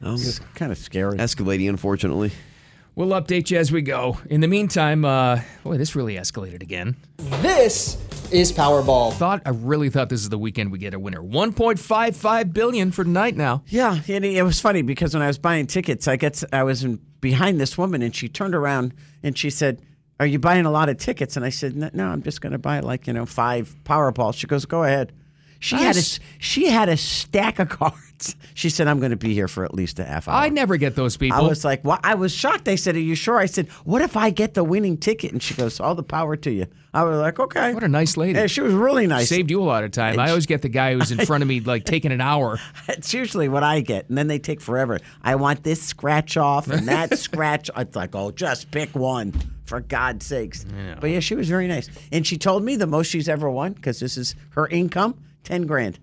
It's kind of scary. Escalating, unfortunately. We'll update you as we go. In the meantime, this really escalated again. This is Powerball. I really thought this is the weekend we get a winner. $1.55 billion for tonight now. Yeah, it was funny because when I was buying tickets, I was behind this woman and she turned around and she said, "Are you buying a lot of tickets?" And I said, "No, I'm just going to buy five Powerball." She goes, "Go ahead." She had a stack of cards. She said, "I'm going to be here for at least a half hour." I never get those people. I was like, "Well," I was shocked. They said, "Are you sure?" I said, "What if I get the winning ticket?" And she goes, "All the power to you." I was like, "Okay." What a nice lady. Yeah, she was really nice. Saved you a lot of time. And I always get the guy who's in front of me taking an hour. It's usually what I get, and then they take forever. I want this scratch off and that scratch. It's like, "Oh, just pick one." For God's sakes. Yeah. But yeah, she was very nice. And she told me the most she's ever won, because this is her income, 10 grand.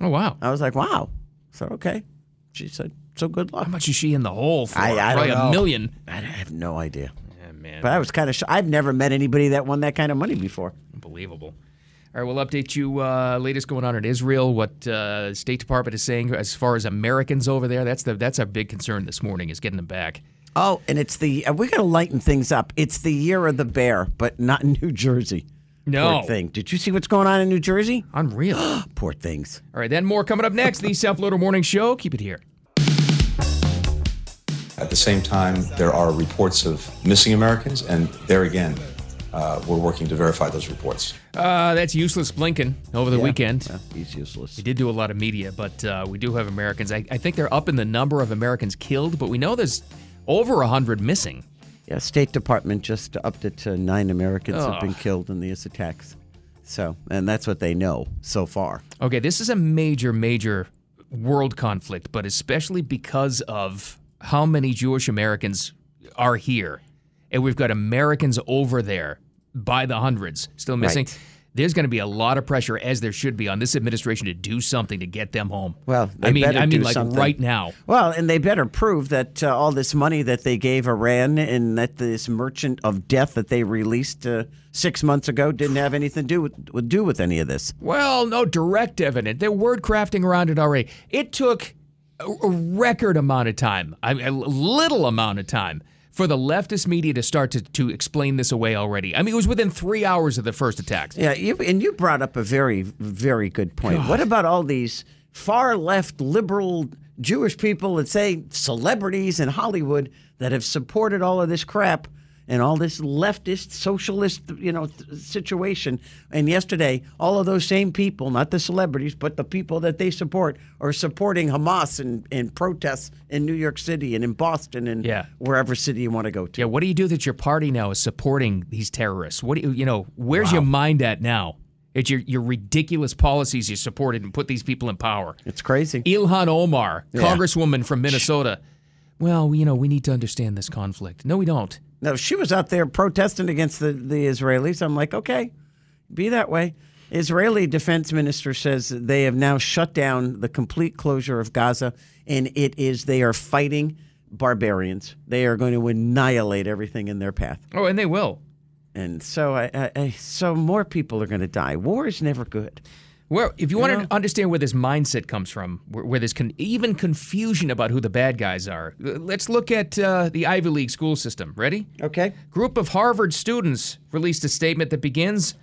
Oh, wow. I was like, wow. So okay. She said, so good luck. How much is she in the hole for? I don't know. $1 million. I have no idea. Yeah, man. But I was kind of shocked. I've never met anybody that won that kind of money before. Unbelievable. All right, we'll update you latest going on in Israel, what State Department is saying as far as Americans over there. That's our big concern this morning is getting them back. Oh, and it's we got to lighten things up. It's the year of the bear, but not in New Jersey. No. Poor thing. Did you see what's going on in New Jersey? Unreal. Poor things. All right, then more coming up next. The Self-Loader Morning Show. Keep it here. At the same time, there are reports of missing Americans, and there again, we're working to verify those reports. That's useless Blinken over the weekend. Yeah, he's useless. He did do a lot of media, but we do have Americans. I think they're up in the number of Americans killed, but we know there's over 100 missing. Yeah, State Department just upped it to 9 Americans have been killed in these attacks. So, and that's what they know so far. Okay, this is a major, major world conflict, but especially because of how many Jewish Americans are here. And we've got Americans over there by the hundreds still missing. Right. There's going to be a lot of pressure, as there should be, on this administration to do something to get them home. Well, something right now. Well, and they better prove that all this money that they gave Iran and that this merchant of death that they released 6 months ago didn't have anything to do with any of this. Well, no direct evidence. They're word crafting around it already. It took a record amount of time, a little amount of time, for the leftist media to start to explain this away already. I mean, it was within 3 hours of the first attacks. Yeah, you brought up a very, very good point. God. What about all these far-left liberal Jewish people that say celebrities in Hollywood that have supported all of this crap and all this leftist, socialist, situation? And yesterday, all of those same people, not the celebrities, but the people that they support, are supporting Hamas in protests in New York City and in Boston and wherever city you want to go to. Yeah, what do you do that your party now is supporting these terrorists? What do where's your mind at now? It's your ridiculous policies you supported and put these people in power. It's crazy. Ilhan Omar, Congresswoman from Minnesota. Well, we need to understand this conflict. No, we don't. No, she was out there protesting against the Israelis. I'm like, okay, be that way. Israeli defense minister says they have now shut down the complete closure of Gaza, and they are fighting barbarians. They are going to annihilate everything in their path. Oh, and they will. And so so more people are going to die. War is never good. Well, if you want to understand where this mindset comes from, where there's even confusion about who the bad guys are, let's look at the Ivy League school system. Ready? Okay. Group of Harvard students released a statement that begins,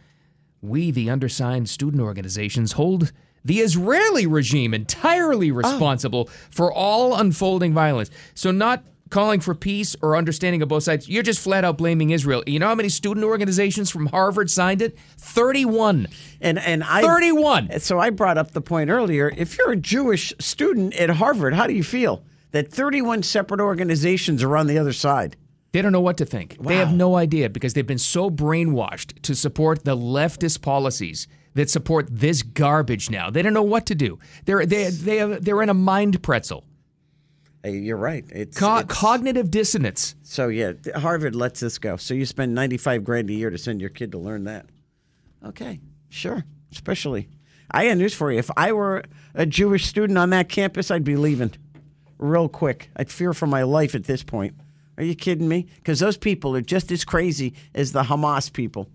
"We, the undersigned student organizations, hold the Israeli regime entirely responsible for all unfolding violence." So not calling for peace or understanding of both sides. You're just flat out blaming Israel. You know how many student organizations from Harvard signed it? 31. And 31. So I brought up the point earlier. If you're a Jewish student at Harvard, how do you feel that 31 separate organizations are on the other side? They don't know what to think. Wow. They have no idea because they've been so brainwashed to support the leftist policies that support this garbage now. They don't know what to do. They're in a mind pretzel. You're right. It's cognitive dissonance. So, yeah, Harvard lets this go. So you spend $95,000 a year to send your kid to learn that. Okay, sure, especially. I got news for you. If I were a Jewish student on that campus, I'd be leaving real quick. I'd fear for my life at this point. Are you kidding me? Because those people are just as crazy as the Hamas people.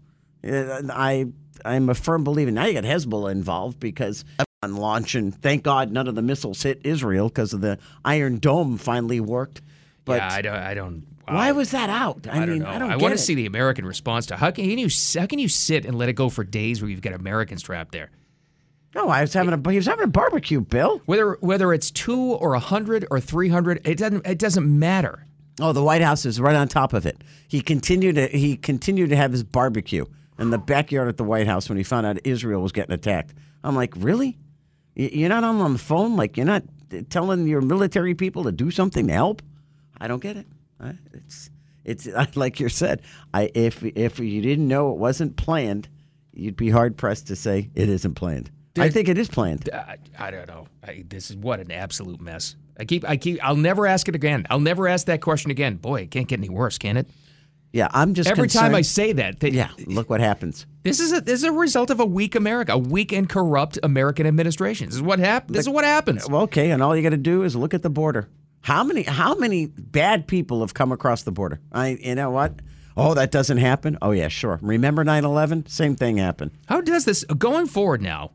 I'm a firm believer. Now you got Hezbollah involved because on launching, thank God none of the missiles hit Israel because of the Iron Dome finally worked. But yeah, I don't. Why was that out? I mean, I don't know. I want to see the American response to how can you sit and let it go for days where you've got Americans trapped there? No, he was having a barbecue, Bill. Whether it's 2 or 100 or 300, it doesn't matter. Oh, the White House is right on top of it. He continued to have his barbecue in the backyard at the White House when he found out Israel was getting attacked. I'm like, really? You're not on the phone? Like, you're not telling your military people to do something to help? I don't get it. It's like you said. If you didn't know it wasn't planned, you'd be hard pressed to say it isn't planned. I think it is planned. I don't know. This is what an absolute mess. I'll never ask it again. I'll never ask that question again. Boy, it can't get any worse, can it? Yeah, I'm just every concerned. Time I say that. Look what happens. This is a result of a weak America, a weak and corrupt American administration. This is what happens. Well, okay, and all you got to do is look at the border. How many bad people have come across the border? You know what? Oh, that doesn't happen. Oh yeah, sure. Remember 9/11? Same thing happened. How does this going forward now?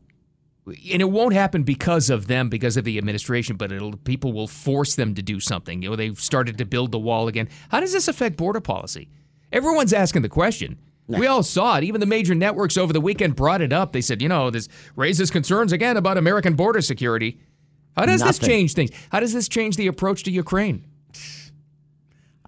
And it won't happen because of them, because of the administration, but people will force them to do something. You know, they've started to build the wall again. How does this affect border policy? Everyone's asking the question. No. We all saw it. Even the major networks over the weekend brought it up. They said, you know, this raises concerns again about American border security. How does this change things? How does this change the approach to Ukraine?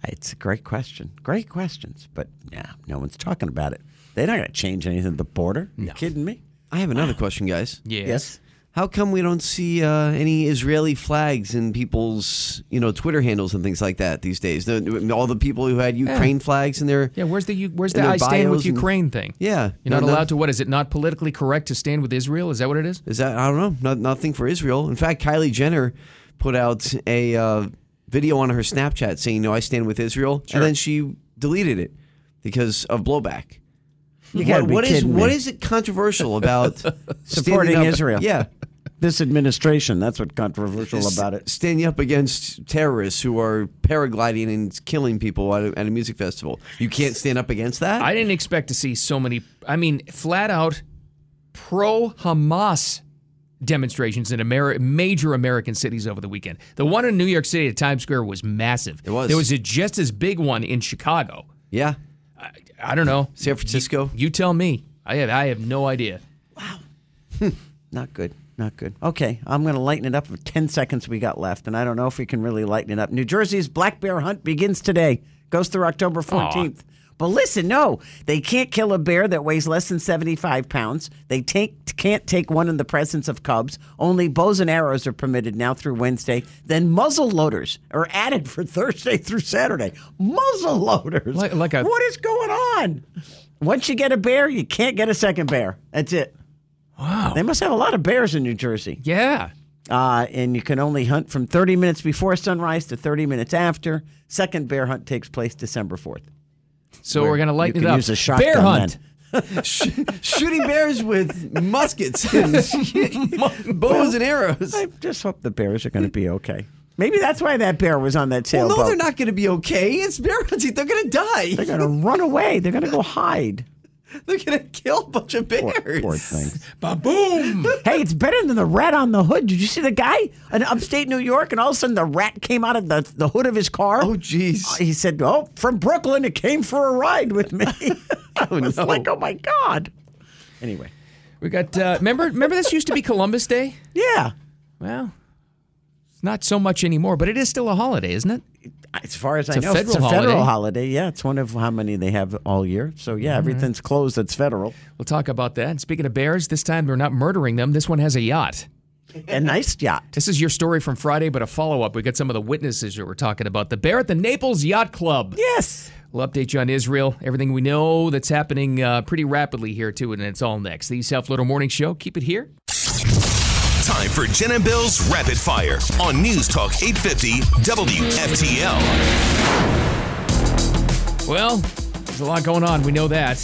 It's a great question. Great questions. But yeah, no one's talking about it. They're not going to change anything at the border. No. You kidding me? I have another question, guys. Yes. How come we don't see any Israeli flags in people's, Twitter handles and things like that these days? All the people who had Ukraine flags in their where's the I stand with Ukraine thing? Yeah, you're not allowed to. What is it? Not politically correct to stand with Israel? Is that what it is? Is that I don't know. Nothing for Israel. In fact, Kylie Jenner put out a video on her Snapchat saying, "No, I stand with Israel," and then she deleted it because of blowback. What is it controversial about supporting Israel? Yeah, this administration—that's what's controversial about it. Standing up against terrorists who are paragliding and killing people at a music festival—you can't stand up against that. I didn't expect to see so many. I mean, flat-out pro-Hamas demonstrations in major American cities over the weekend. The one in New York City at Times Square was massive. It was. There was a just as big one in Chicago. Yeah. I don't know. San Francisco? You tell me. I have no idea. Wow. Not good. Okay, I'm going to lighten it up for 10 seconds we got left, and I don't know if we can really lighten it up. New Jersey's black bear hunt begins today. Goes through October 14th. Aww. But listen, no, they can't kill a bear that weighs less than 75 pounds. They can't take one in the presence of cubs. Only bows and arrows are permitted now through Wednesday. Then muzzle loaders are added for Thursday through Saturday. Muzzle loaders. What is going on? Once you get a bear, you can't get a second bear. That's it. Wow. They must have a lot of bears in New Jersey. Yeah. And you can only hunt from 30 minutes before sunrise to 30 minutes after. Second bear hunt takes place December 4th. So we're going to lighten it up. Use a shotgun bear hunt. Shooting bears with muskets and bows and arrows. I just hope the bears are going to be okay. Maybe that's why that bear was on that sailboat. Well, no, they're not going to be okay. It's bear hunting. They're going to die. They're going to run away. They're going to go hide. They're going to kill a bunch of bears. Poor thing. Ba-boom. Hey, it's better than the rat on the hood. Did you see the guy in upstate New York? And all of a sudden, the rat came out of the hood of his car. Oh, jeez. He said, from Brooklyn, it came for a ride with me. Oh, my God. Anyway. We got, remember this used to be Columbus Day? Yeah. Well, it's not so much anymore, but it is still a holiday, isn't it? As far as I know, it's a federal holiday. Yeah, it's one of how many they have all year. So, yeah, everything's closed that's federal. We'll talk about that. And speaking of bears, this time they're not murdering them. This one has a yacht. A nice yacht. This is your story from Friday, but a follow-up. We got some of the witnesses that we're talking about. The bear at the Naples Yacht Club. Yes. We'll update you on Israel. Everything we know that's happening pretty rapidly here, too, and it's all next. The South Florida Morning Show. Keep it here. Time for Jen and Bill's Rapid Fire on News Talk 850 WFTL. Well, there's a lot going on. We know that.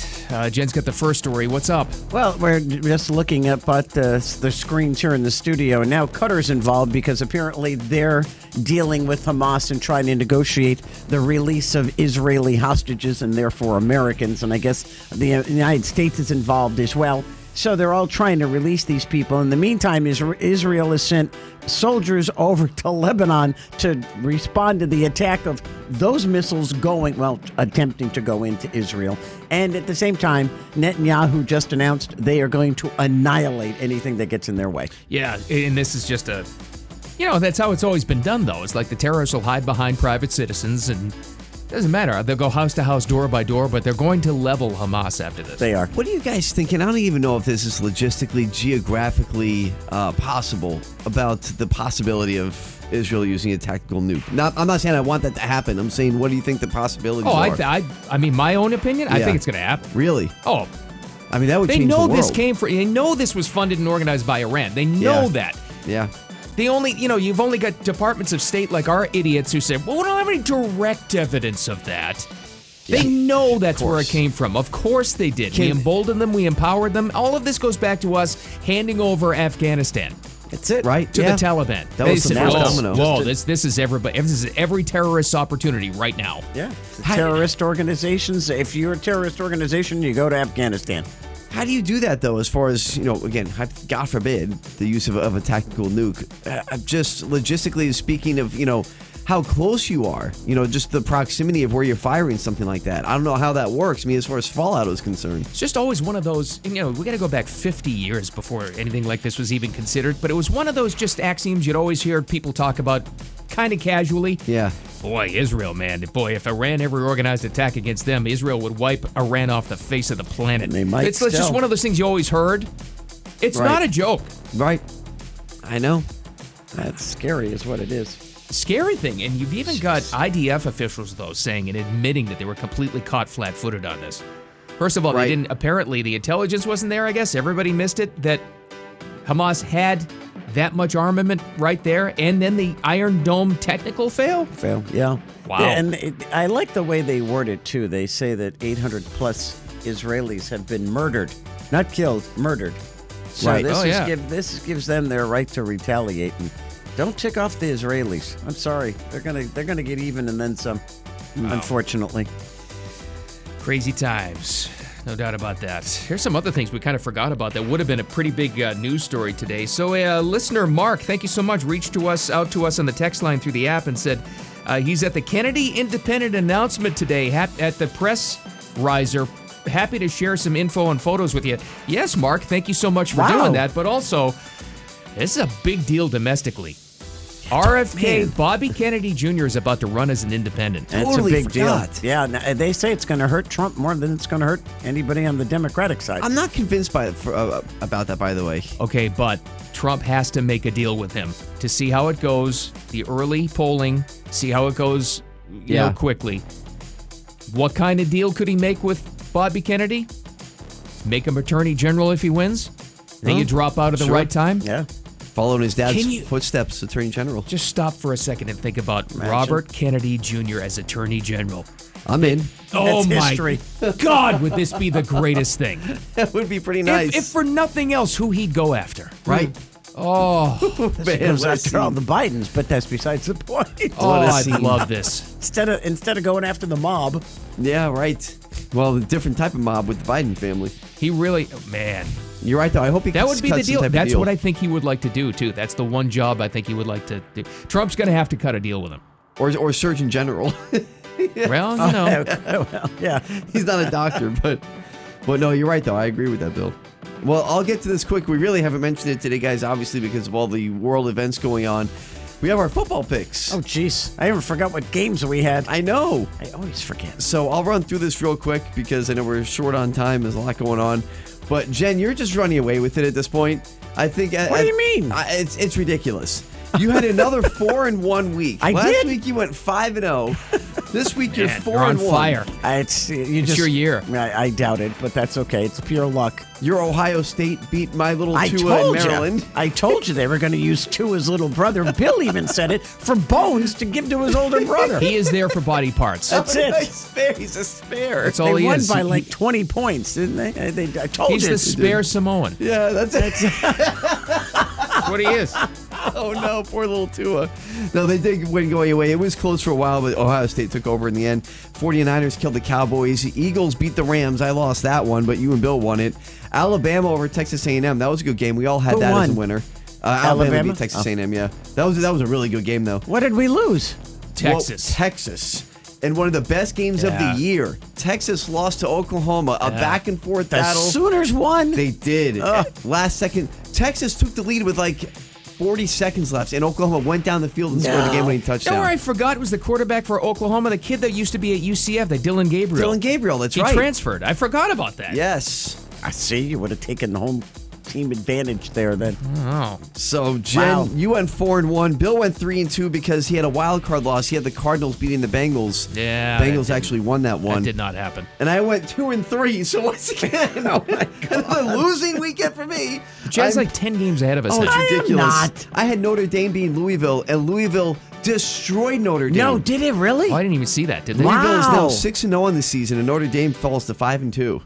Jen's got the first story. What's up? Well, we're just looking up at the screens here in the studio, and now Qatar's involved because apparently they're dealing with Hamas and trying to negotiate the release of Israeli hostages and therefore Americans. And I guess the United States is involved as well. So they're all trying to release these people. In the meantime, Israel has sent soldiers over to Lebanon to respond to the attack of those missiles attempting to go into Israel. And at the same time, Netanyahu just announced they are going to annihilate anything that gets in their way. Yeah, and this is just that's how it's always been done, though. It's like the terrorists will hide behind private citizens and... doesn't matter. They'll go house to house, door by door, but they're going to level Hamas after this. They are. What are you guys thinking? I don't even know if this is logistically, geographically possible about the possibility of Israel using a tactical nuke. I'm not saying I want that to happen. I'm saying, what do you think the possibilities are? I mean, my own opinion, I think it's going to happen. Really? Oh. I mean, that would change the world. They know this was funded and organized by Iran. They know that. Yeah. You've only got departments of state like our idiots who say, well, we don't have any direct evidence of that. Yeah. They know that's where it came from. Of course they did. We emboldened them. We empowered them. All of this goes back to us handing over Afghanistan. That's it. Right. To the Taliban. That was the phenomenon. Whoa, this is everybody. This is every terrorist's opportunity right now. Yeah. Terrorist organizations. If you're a terrorist organization, you go to Afghanistan. How do you do that, though, as far as, again, God forbid, the use of a tactical nuke? Just logistically speaking of, how close you are, just the proximity of where you're firing something like that. I don't know how that works. I mean, as far as fallout is concerned. It's just always one of those, we got to go back 50 years before anything like this was even considered. But it was one of those just axioms you'd always hear people talk about kind of casually. Yeah. Boy, Israel, man. Boy, if Iran ever organized attack against them, Israel would wipe Iran off the face of the planet. And they might it's just one of those things you always heard. It's not a joke. Right. I know. That's scary is what it is. Scary thing. And you've even got IDF officials, though, saying and admitting that they were completely caught flat-footed on this. First of all, they didn't. Apparently, the intelligence wasn't there, I guess. Everybody missed it. That Hamas had... that much armament right there, and then the Iron Dome technical fail? Fail, yeah. Wow. Yeah, and I like the way they word it, too. They say that 800-plus Israelis have been murdered. Not killed, murdered. So this gives them their right to retaliate. And don't tick off the Israelis. I'm sorry. They're gonna get even and then some, unfortunately. Crazy times. No doubt about that. Here's some other things we kind of forgot about that would have been a pretty big news story today. So listener Mark, thank you so much, reached out to us on the text line through the app and said he's at the Kennedy Independent announcement today at the press riser. Happy to share some info and photos with you. Yes, Mark, thank you so much for doing that. But also, this is a big deal domestically. RFK, Bobby Kennedy Jr. is about to run as an independent. Totally it's a big deal. Yeah, they say it's going to hurt Trump more than it's going to hurt anybody on the Democratic side. I'm not convinced about that, by the way. Okay, but Trump has to make a deal with him to see how it goes, the early polling, see how it goes quickly. What kind of deal could he make with Bobby Kennedy? Make him Attorney General if he wins? Then you drop out at the right time? Yeah. Following his dad's footsteps, Attorney General. Just stop for a second and think about Robert Kennedy Jr. as Attorney General. I'm in. Oh, my God, would this be the greatest thing? That would be pretty nice. If for nothing else, who he'd go after. Right. Oh, man. After all the Bidens, but that's besides the point. Oh, I love this. Instead of going after the mob. Yeah, right. Well, a different type of mob with the Biden family. He really, man. You're right, though. I hope he that would be the deal. That's what I think he would like to do, too. That's the one job I think he would like to do. Trump's going to have to cut a deal with him. Or Surgeon General. Well, he's not a doctor, but no, you're right, though. I agree with that, Bill. Well, I'll get to this quick. We really haven't mentioned it today, guys, obviously, because of all the world events going on. We have our football picks. Oh, jeez. I even forgot what games we had. I know. I always forget. So I'll run through this real quick because I know we're short on time. There's a lot going on. But, Jen, you're just running away with it at this point. I think. What do you mean? It's ridiculous. You had another 4-1 week. Last week you went 5-0. This week you're 4-1. You're on fire. It's your year. I doubt it, but that's okay. It's pure luck. Your Ohio State beat my little Tua in Maryland. I told you they were going to use Tua's little brother. Bill even said it for bones to give to his older brother. He is there for body parts. That's it. He's a spare. That's all he is. They won by like 20 points, didn't they? I told you. He's the spare Samoan. Yeah, that's it. That's what he is. Oh, no, poor little Tua. No, they did win going away. It was close for a while, but Ohio State took over in the end. 49ers killed the Cowboys. The Eagles beat the Rams. I lost that one, but you and Bill won it. Alabama over Texas A&M. That was a good game. We all had as a winner. Alabama beat Texas A&M, yeah. That was a really good game, though. What did we lose? Texas. Well, Texas. And one of the best games of the year. Texas lost to Oklahoma. A back-and-forth battle. The Sooners won. They did. Last second. Texas took the lead with, 40 seconds left, and Oklahoma went down the field and scored the game-winning touchdown. You know where I forgot was the quarterback for Oklahoma, the kid that used to be at UCF, that Dylan Gabriel, that's right. He transferred. I forgot about that. Yes. I see. You would have taken the home team advantage there then. Oh. So, Jen, you went 4-1. Bill went 3-2 because he had a wild card loss. He had the Cardinals beating the Bengals. Yeah. Bengals actually won that one. That did not happen. And I went 2-3, so once again, oh my God. Another losing weekend for me. Jen's 10 games ahead of us. Oh, it's ridiculous. I had Notre Dame being Louisville, and Louisville destroyed Notre Dame. No, did it really? Oh, I didn't even see that, did they? Louisville is now 6-0 on the season, and Notre Dame falls to 5-2.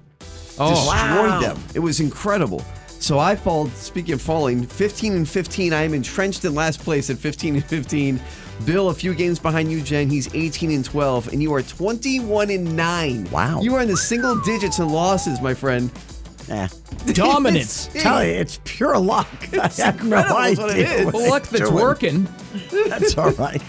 Oh, destroyed them. It was incredible. So I fall, speaking of falling, 15-15. I am entrenched in last place at 15-15. Bill, a few games behind you, Jen. He's 18-12, and you are 21-9. Wow. You are in the single digits in losses, my friend. Dominance. Tell you, it's pure luck. It's incredible what it is. Well, luck that's working. That's all right.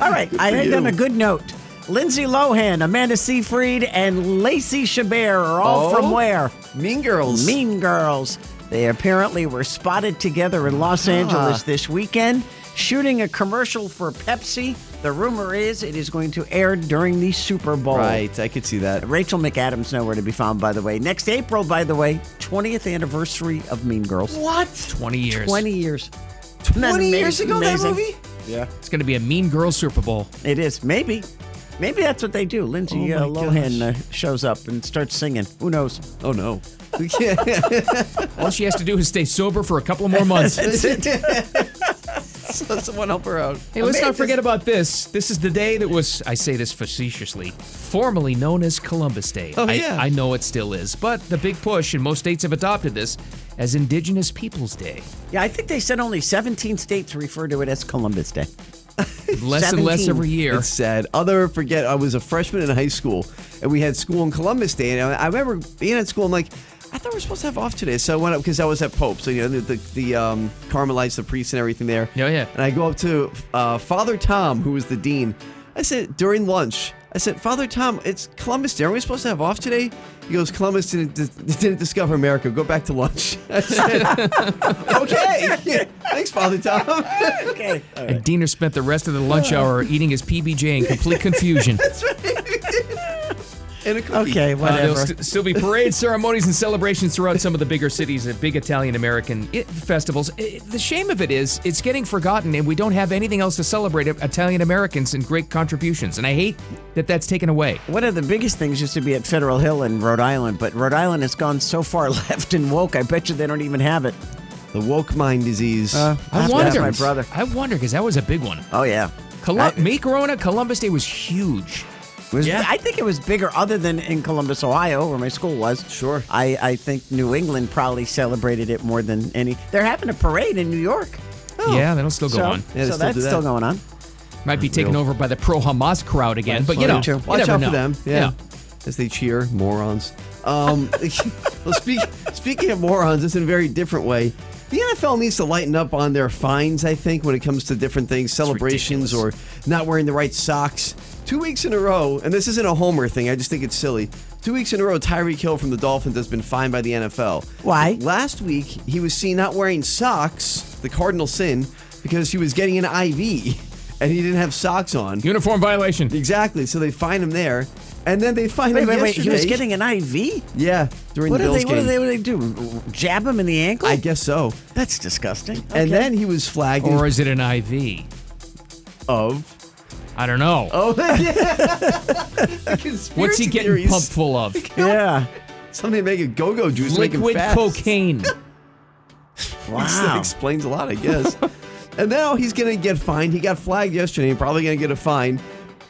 All right. I end on a good note. Lindsay Lohan, Amanda Seyfried, and Lacey Chabert are all from where? Mean Girls. Mean Girls. They apparently were spotted together in Los Angeles this weekend, shooting a commercial for Pepsi. The rumor is it is going to air during the Super Bowl. Right, I could see that. Rachel McAdams nowhere to be found, by the way. Next April, by the way, 20th anniversary of Mean Girls. What? 20 years. 20 years. 20 years ago, amazing. That movie? Yeah. It's going to be a Mean Girls Super Bowl. It is, maybe. Maybe that's what they do. Lindsay Lohan shows up and starts singing. Who knows? Oh, no. All she has to do is stay sober for a couple more months. So someone help her out. Hey, let's not forget about this. This is the day that was, I say this facetiously, formerly known as Columbus Day. Oh, I know it still is. But the big push, and most states have adopted this, as Indigenous Peoples Day. Yeah, I think they said only 17 states refer to it as Columbus Day. Less and less every year. It's sad. I'll never forget, I was a freshman in high school, and we had school on Columbus Day, and I remember being at school, I'm like, I thought we were supposed to have off today, so I went up, because I was at Pope, so you know, the Carmelites, the priests and everything there. Oh, yeah. And I go up to Father Tom, who was the dean. I said, during lunch, Father Tom, it's Columbus Day. Are we supposed to have off today? He goes, Columbus didn't discover America. Go back to lunch. I said, okay. Thanks, Father Tom. Okay. Right. And Diener spent the rest of the lunch hour eating his PBJ in complete confusion. That's right. And a cookie. Okay, whatever. There'll still be parades, ceremonies, and celebrations throughout some of the bigger cities at big Italian-American festivals. The shame of it is it's getting forgotten, and we don't have anything else to celebrate Italian-Americans and great contributions. And I hate that that's taken away. One of the biggest things used to be at Federal Hill in Rhode Island, but Rhode Island has gone so far left and woke, I bet you they don't even have it. The woke mind disease. I wonder, because that was a big one. Oh, yeah. Columbus Day was huge. I think it was bigger other than in Columbus, Ohio, where my school was. Sure. I think New England probably celebrated it more than any. They're having a parade in New York. Oh. Yeah, that'll still go on. Yeah, so that's still going on. Might be taken over by the pro-Hamas crowd again, but watch out for them. Yeah. As they cheer, morons. Well, speaking of morons, it's in a very different way. The NFL needs to lighten up on their fines, I think, when it comes to different things, celebrations or not wearing the right socks. 2 weeks in a row, and this isn't a homer thing, I just think it's silly. 2 weeks in a row, Tyreek Hill from the Dolphins has been fined by the NFL. Why? Last week, he was seen not wearing socks, the cardinal sin, because she was getting an IV and he didn't have socks on. Uniform violation. Exactly. So they find him there. And then they find him yesterday. He was getting an IV? Yeah, during the Bills game. What do they do? Jab him in the ankle? I guess so. That's disgusting. Okay. And then he was flagged. Or is it an IV? Of? I don't know. Oh, yeah. What's he getting pumped full of? Yeah. Something to make it go-go juice. Liquid cocaine. Wow. That explains a lot, I guess. And now he's going to get fined. He got flagged yesterday and probably going to get a fine.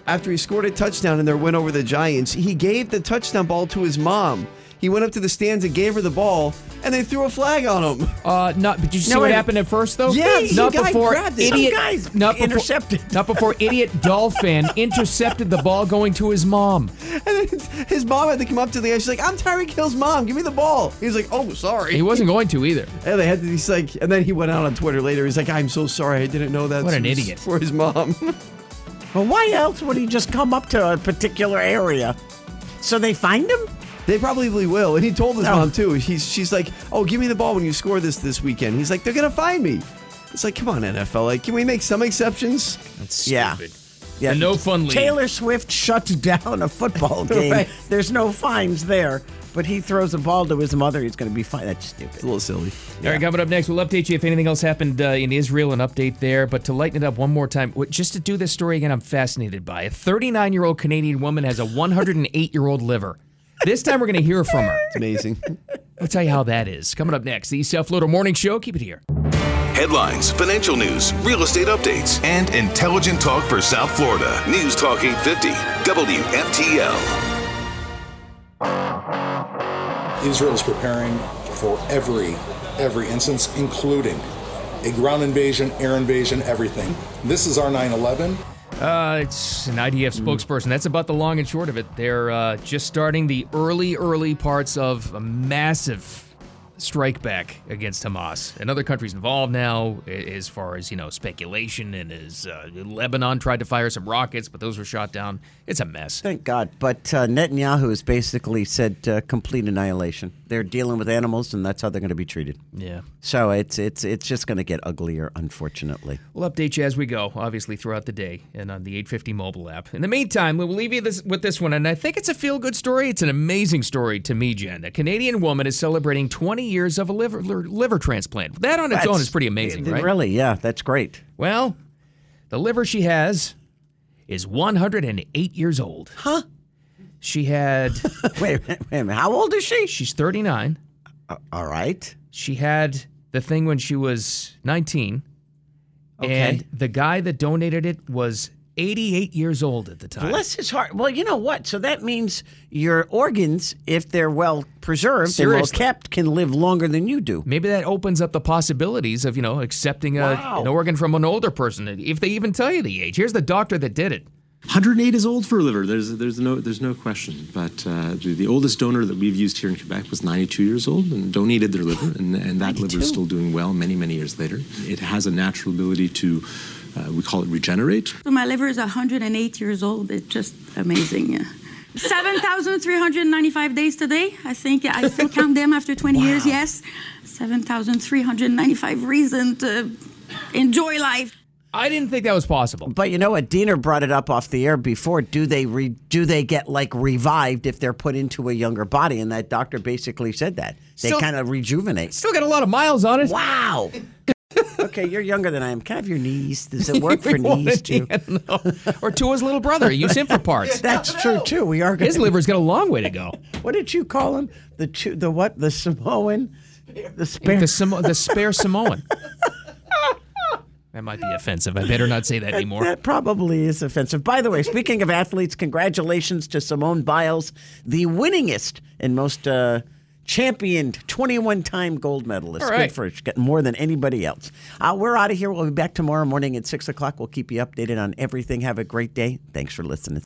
After he scored a touchdown in their win over the Giants, he gave the touchdown ball to his mom. He went up to the stands and gave her the ball, and they threw a flag on him. Did you see what happened at first, though? Yeah, not before idiot intercepted. Not before idiot dolphin intercepted the ball going to his mom. And his mom had to come up to the guy. She's like, "I'm Tyreek Hill's mom. Give me the ball." He's like, "Oh, sorry." He wasn't going to either. And they had to. He's like, and then he went out on Twitter later. He's like, "I'm so sorry. I didn't know that." What an idiot for his mom. Well, why else would he just come up to a particular area? So they find him? They probably will. And he told his mom, too. She's like, "Oh, give me the ball when you score this weekend." He's like, "They're going to find me." It's like, come on, NFL. Like, can we make some exceptions? That's stupid. Yeah. No fun league. Taylor Swift shuts down a football game. Right. There's no fines there. But he throws the ball to his mother. He's going to be fine. That's stupid. It's a little silly. Yeah. All right, coming up next, we'll update you if anything else happened in Israel, an update there. But to lighten it up one more time, just to do this story again, I'm fascinated by. A 39-year-old Canadian woman has a 108-year-old liver. This time we're going to hear from her. It's amazing. I'll tell you how that is. Coming up next, the East South Florida Morning Show. Keep it here. Headlines, financial news, real estate updates, and intelligent talk for South Florida. News Talk 850 WFTL. Israel is preparing for every instance, including a ground invasion, air invasion, everything. This is our 9/11. It's an IDF spokesperson. That's about the long and short of it. They're just starting the early parts of a massive strike back against Hamas. And other countries involved now, as far as, speculation, and as Lebanon tried to fire some rockets, but those were shot down. It's a mess. Thank God. But Netanyahu has basically said complete annihilation. They're dealing with animals, and that's how they're going to be treated. Yeah. So it's just going to get uglier, unfortunately. We'll update you as we go, obviously, throughout the day and on the 850 mobile app. In the meantime, we'll leave you with this one, and I think it's a feel-good story. It's an amazing story to me, Jen. A Canadian woman is celebrating 20 years of a liver transplant. That on its own is pretty amazing, right? Really, yeah, that's great. Well, the liver she has is 108 years old. Huh? She had... wait a minute. How old is she? She's 39. All right. She had the thing when she was 19, and the guy that donated it was 88 years old at the time. Bless his heart. Well, you know what? So that means your organs, if they're well preserved and well kept, can live longer than you do. Maybe that opens up the possibilities of, accepting an organ from an older person, if they even tell you the age. Here's the doctor that did it. 108 is old for a liver. There's no question. But the oldest donor that we've used here in Quebec was 92 years old and donated their liver, and that liver is still doing well many years later. It has a natural ability to. We call it regenerate. So my liver is 108 years old. It's just amazing. 7,395 days today. I think I still count them after 20 years, yes. 7,395 reasons to enjoy life. I didn't think that was possible. But you know what? Diener brought it up off the air before. Do they get, revived if they're put into a younger body? And that doctor basically said that. They kind of rejuvenate. Still got a lot of miles on it. Wow. Okay, you're younger than I am. Can I have your knees? Does it work for knees, too? No. Or Tua's little brother. Use him for parts. That's true, too. His liver's got a long way to go. What did you call him? The what? The Samoan? The spare? The spare Samoan. That might be offensive. I better not say that anymore. That probably is offensive. By the way, speaking of athletes, congratulations to Simone Biles, the winningest and most... championed 21-time gold medalist. All right. Good for her. She's got more than anybody else. We're out of here. We'll be back tomorrow morning at 6 o'clock. We'll keep you updated on everything. Have a great day. Thanks for listening.